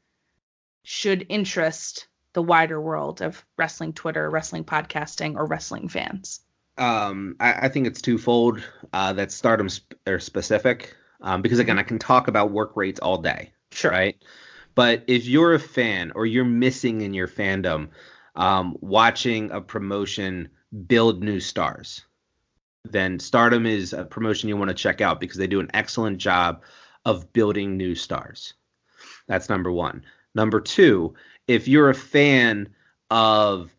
should interest the wider world of wrestling Twitter, wrestling podcasting, or wrestling fans? I think it's twofold. That's Stardom specific. Because again, I can talk about work rates all day. Sure. Right? But if you're a fan or you're missing in your fandom, watching a promotion build new stars, then Stardom is a promotion you want to check out because they do an excellent job of building new stars. That's number one. Number two, if you're a fan of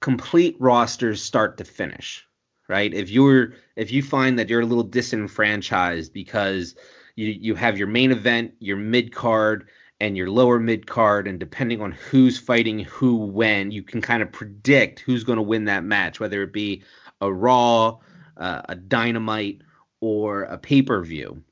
complete rosters start to finish, right? If you find that you're a little disenfranchised because you have your main event, your mid card, and your lower mid card, and depending on who's fighting who when, you can kind of predict who's going to win that match, whether it be a Raw, a Dynamite, or a pay-per-view.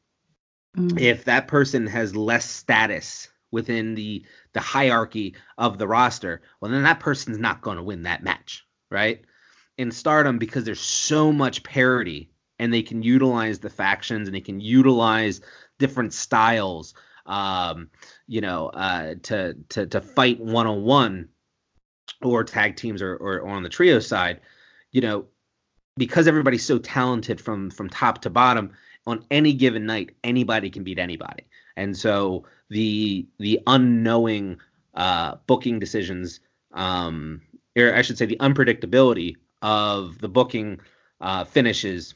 If that person has less status within the hierarchy of the roster, well, then that person's not going to win that match, right? In Stardom, because there's so much parity, and they can utilize the factions, and they can utilize different styles, to fight one-on-one or tag teams or on the trio side, you know, because everybody's so talented from top to bottom, on any given night, anybody can beat anybody. And so the unknowing booking decisions, or I should say the unpredictability of the booking finishes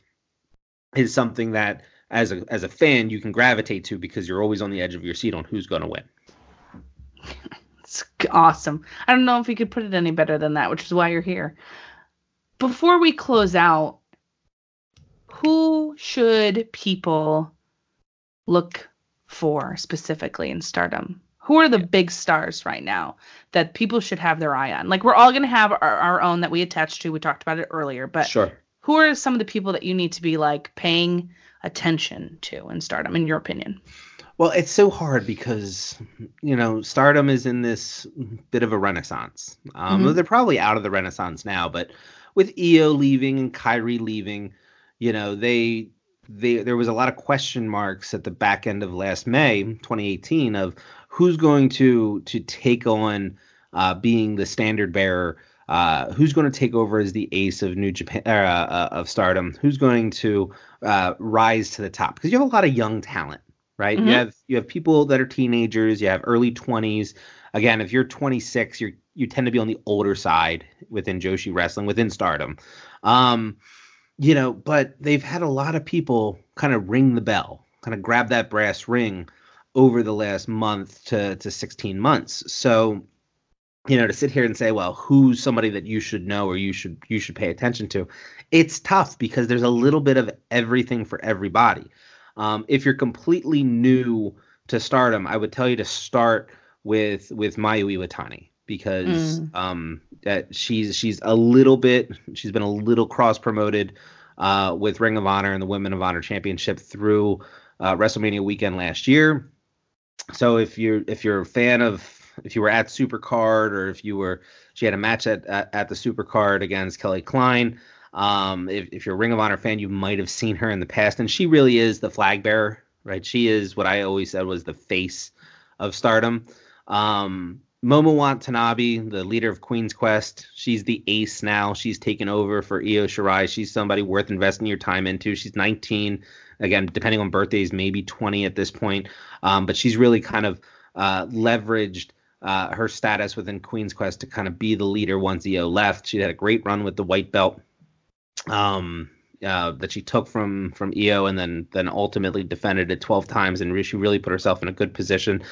is something that, as a fan, you can gravitate to because you're always on the edge of your seat on who's going to win. It's awesome. I don't know if you could put it any better than that, which is why you're here. Before we close out, who should people look for specifically in Stardom? Who are the big stars right now that people should have their eye on? Like, we're all going to have our own that we attach to. We talked about it earlier, but sure. Who are some of the people that you need to be, like, paying attention to in Stardom, in your opinion? Well, it's so hard because, you know, Stardom is in this bit of a renaissance. They're probably out of the renaissance now, but with Io leaving and Kairi leaving, you know, they there was a lot of question marks at the back end of last May, 2018, of who's going to take on being the standard bearer, who's going to take over as the ace of New Japan, of Stardom, who's going to rise to the top, because you have a lot of young talent, right? Mm-hmm. You have people that are teenagers, you have early 20s. Again, if you're 26, you tend to be on the older side within Joshi wrestling, within Stardom. You know, but they've had a lot of people kind of ring the bell, kind of grab that brass ring over the last month to 16 months. So, you know, to sit here and say, well, who's somebody that you should know or you should pay attention to, it's tough because there's a little bit of everything for everybody. If you're completely new to Stardom, I would tell you to start with Mayu Iwatani, because she's been a little cross promoted with Ring of Honor and the Women of Honor Championship through WrestleMania weekend last year. So if you're a fan of, if you were at SuperCard, or if you were, she had a match at the SuperCard against Kelly Klein. If you're a Ring of Honor fan, you might have seen her in the past, and she really is the flag bearer, right? She is what I always said was the face of Stardom. Momo Watanabe, the leader of Queen's Quest, she's the ace now. She's taken over for Io Shirai. She's somebody worth investing your time into. She's 19, again, depending on birthdays, maybe 20 at this point. But she's really kind of leveraged her status within Queen's Quest to kind of be the leader once Io left. She had a great run with the white belt that she took from Io, and then ultimately defended it 12 times, and she really put herself in a good position.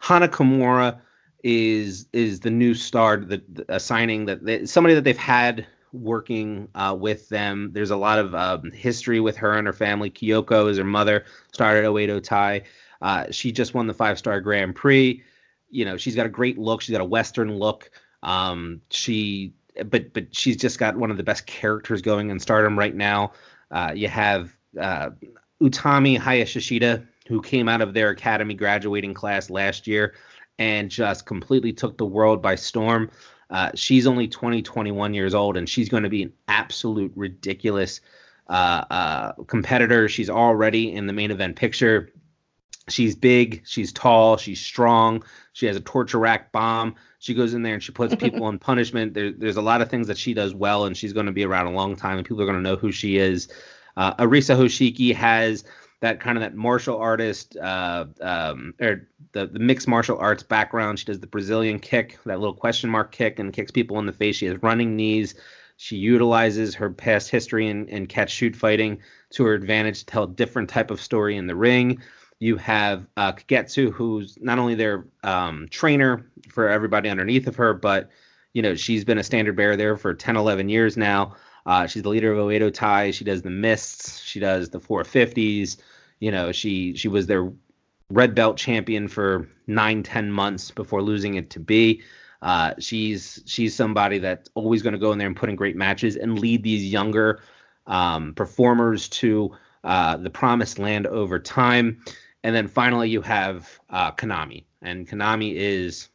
Hana Kimura is the new star, the signing somebody that they've had working with them. There's a lot of history with her and her family. Kyoko is her mother, started Oedo Tai. She just won the five-star Grand Prix. You know, she's got a great look. She's got a Western look. But she's just got one of the best characters going in Stardom right now. You have Utami Hayashishida, who came out of their academy graduating class last year and just completely took the world by storm. She's only 21 years old, and she's going to be an absolute ridiculous competitor. She's already in the main event picture. She's big, she's tall, she's strong. She has a torture rack bomb. She goes in there and she puts people on punishment. There's a lot of things that she does well, and she's going to be around a long time, and people are going to know who she is. Arisa Hoshiki has that kind of that martial artist or the mixed martial arts background. She does the Brazilian kick, that little question mark kick, and kicks people in the face. She has running knees. She utilizes her past history in catch-shoot fighting to her advantage to tell a different type of story in the ring. You have Kagetsu, who's not only their trainer for everybody underneath of her, but, you know, she's been a standard bearer there for 10, 11 years now. She's the leader of Oedo Tai. She does the mists. She does the 450s. You know, she was their red belt champion for 9-10 months before losing it to Bea. She's somebody that's always going to go in there and put in great matches and lead these younger performers to the promised land over time. And then finally, you have Konami. And Konami is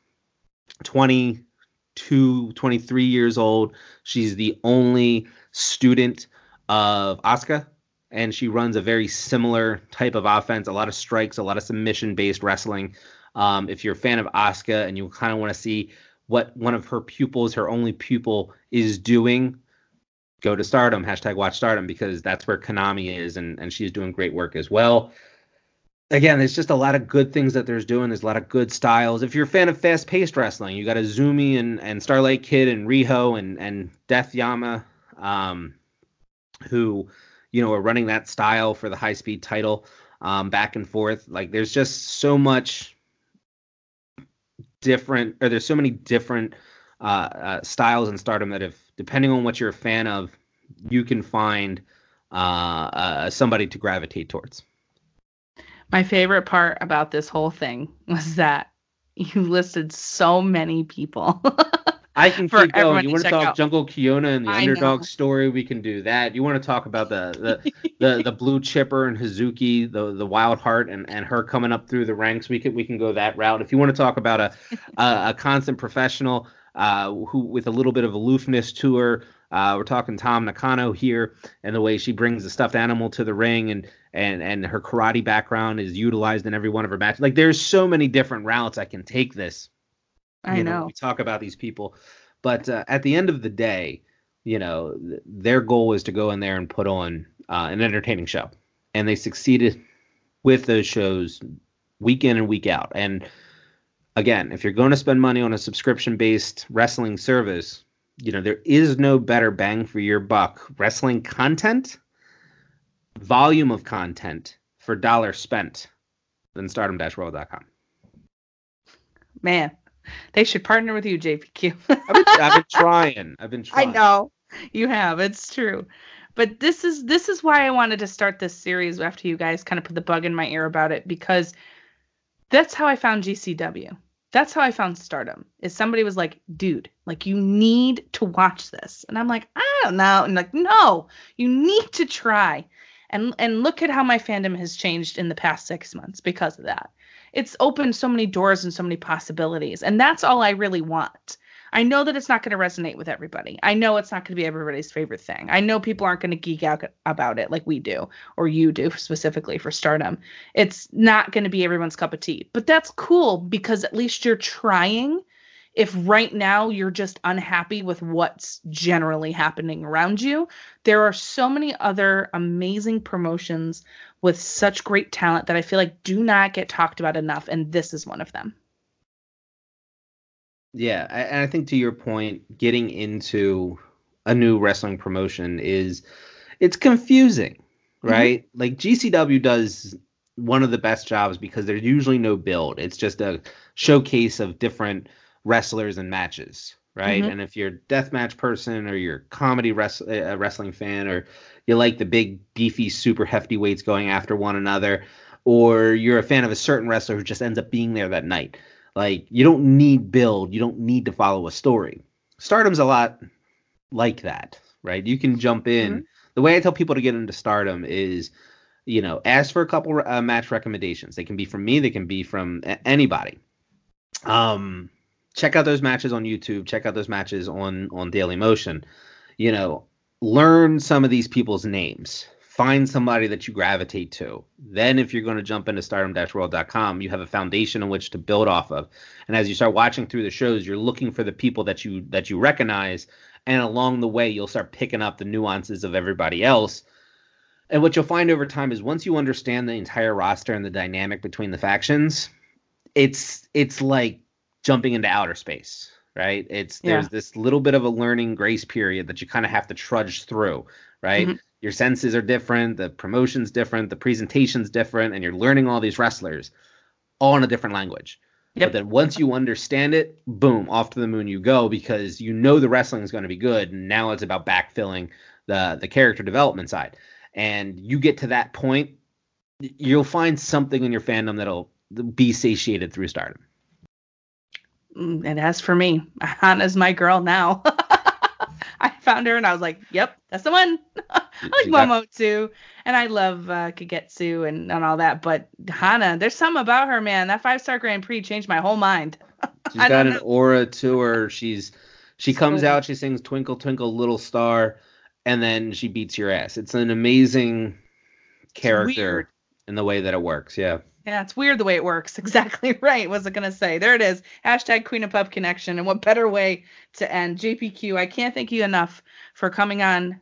22, 23 years old. She's the only student of Asuka, and she runs a very similar type of offense, a lot of strikes, a lot of submission-based wrestling. If you're a fan of Asuka and you kind of want to see what one of her pupils, her only pupil, is doing, go to Stardom, #WatchStardom, because that's where Konami is, and she's doing great work as well. Again, there's just a lot of good things that there's doing. There's a lot of good styles. If you're a fan of fast-paced wrestling, you got Azumi and Starlight Kid and Riho and Death Yama, who, you know, are running that style for the high-speed title back and forth. Like, there's just so much different, or there's so many different styles in Stardom that if, depending on what you're a fan of, you can find somebody to gravitate towards. My favorite part about this whole thing was that you listed so many people I can keep going. You want to talk out Jungle Kiona and the underdog story? We can do that. You want to talk about the blue chipper and Hazuki, the wild heart, and her coming up through the ranks? We can go that route. If you want to talk about a constant professional who with a little bit of aloofness to her, we're talking Tam Nakano here, and the way she brings the stuffed animal to the ring, and her karate background is utilized in every one of her matches. Like, there's so many different routes I can take this. I know we talk about these people, but at the end of the day, you know, their goal is to go in there and put on an entertaining show, and they succeeded with those shows week in and week out. And again, if you're going to spend money on a subscription-based wrestling service, you know, there is no better bang for your buck wrestling content, volume of content for dollar spent than Stardom-world.com. Man. They should partner with you, JPQ. I've been trying. I know you have. It's true. But this is why I wanted to start this series after you guys kind of put the bug in my ear about it, because that's how I found GCW. That's how I found Stardom. Is somebody was like, dude, like, you need to watch this. And I'm like, I don't know. And like, no, you need to try. And look at how my fandom has changed in the past 6 months because of that. It's opened so many doors and so many possibilities. And that's all I really want. I know that it's not going to resonate with everybody. I know it's not going to be everybody's favorite thing. I know people aren't going to geek out about it like we do, or you do specifically for Stardom. It's not going to be everyone's cup of tea. But that's cool, because at least you're trying. If right now you're just unhappy with what's generally happening around you, there are so many other amazing promotions with such great talent that I feel like do not get talked about enough, and this is one of them. Yeah, and I think to your point, getting into a new wrestling promotion it's confusing, right? Mm-hmm. Like, GCW does one of the best jobs because there's usually no build. It's just a showcase of different wrestlers and matches, right? Mm-hmm. And if you're a deathmatch person, or you're a comedy wrestling fan, or you like the big, beefy, super hefty weights going after one another, or you're a fan of a certain wrestler who just ends up being there that night, like, you don't need build. You don't need to follow a story. Stardom's a lot like that, right? You can jump in. Mm-hmm. The way I tell people to get into Stardom is, you know, ask for a couple match recommendations. They can be from me. They can be from anybody. Check out those matches on YouTube. Check out those matches on Dailymotion. You know, learn some of these people's names. Find somebody that you gravitate to. Then if you're going to jump into stardom-world.com, you have a foundation on which to build off of. And as you start watching through the shows, you're looking for the people that you recognize. And along the way, you'll start picking up the nuances of everybody else. And what you'll find over time is, once you understand the entire roster and the dynamic between the factions, it's like jumping into outer space, right? There's this little bit of a learning grace period that you kind of have to trudge through, right? Mm-hmm. Your senses are different, the promotion's different, the presentation's different, and you're learning all these wrestlers all in a different language. Yep. But then once you understand it, boom, off to the moon you go, because you know the wrestling is going to be good, and now it's about backfilling the character development side. And you get to that point, you'll find something in your fandom that'll be satiated through Stardom. And as for me, Hana's my girl now. I found her and I was like, yep, that's the one. I like Momo too. And I love Kagetsu and all that. But Hana, there's something about her, man. That 5-star Grand Prix changed my whole mind. She's got an aura to her. She comes out, she sings Twinkle, Twinkle, Little Star, and then she beats your ass. It's an amazing character in the way that it works. Yeah. Yeah, it's weird the way it works. Exactly right. Was it going to say? There it is. Hashtag Queen of Pup Connection. And what better way to end? JPQ, I can't thank you enough for coming on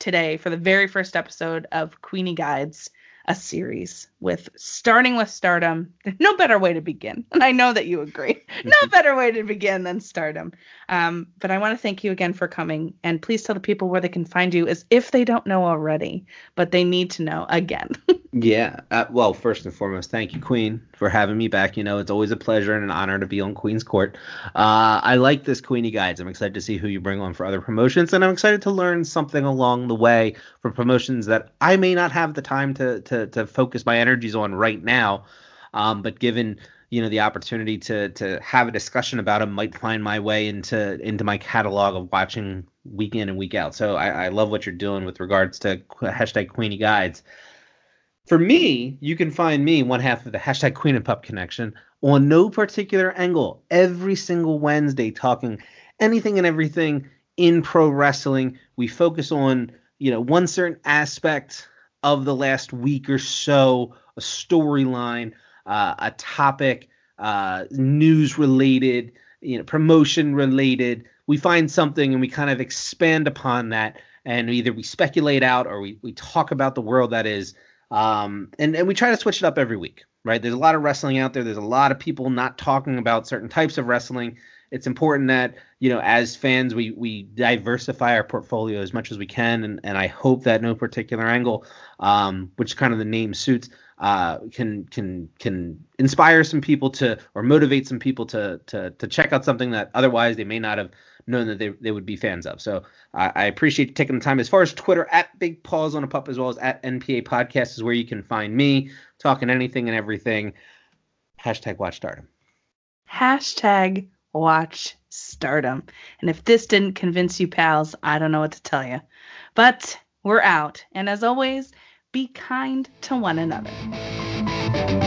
today for the very first episode of Queenie Guides, a series starting with Stardom. No better way to begin. And I know that you agree. No better way to begin than Stardom. But I want to thank you again for coming. And please tell the people where they can find you, as if they don't know already, but they need to know again. Yeah. Well, first and foremost, thank you, Queen, for having me back. You know, it's always a pleasure and an honor to be on Queen's Court. I like this Queenie Guides. I'm excited to see who you bring on for other promotions, and I'm excited to learn something along the way for promotions that I may not have the time to focus my energies on right now. But given, you know, the opportunity to have a discussion about them might find my way into my catalog of watching week in and week out. So I love what you're doing with regards to hashtag Queenie Guides. For me, you can find me, one half of the hashtag Queen of Pup Connection, on no particular angle, every single Wednesday, talking anything and everything in pro wrestling. We focus on, you know, one certain aspect of the last week or so, a storyline, a topic, news related, you know, promotion related. We find something and we kind of expand upon that, and either we speculate out or we talk about the world that is. And we try to switch it up every week, right? There's a lot of wrestling out there. There's a lot of people not talking about certain types of wrestling. It's important that, you know, as fans, we diversify our portfolio as much as we can. And I hope that no particular angle, which kind of the name suits, can inspire some people to, or motivate some people to check out something that otherwise they may not have known that they would be fans of. So I appreciate you taking the time. As far as Twitter, at Big Paws on a Pup, as well as at NPA Podcast is where you can find me, talking anything and everything. Hashtag Watch Stardom. Hashtag Watch Stardom. And if this didn't convince you, pals, I don't know what to tell you. But we're out. And as always, be kind to one another.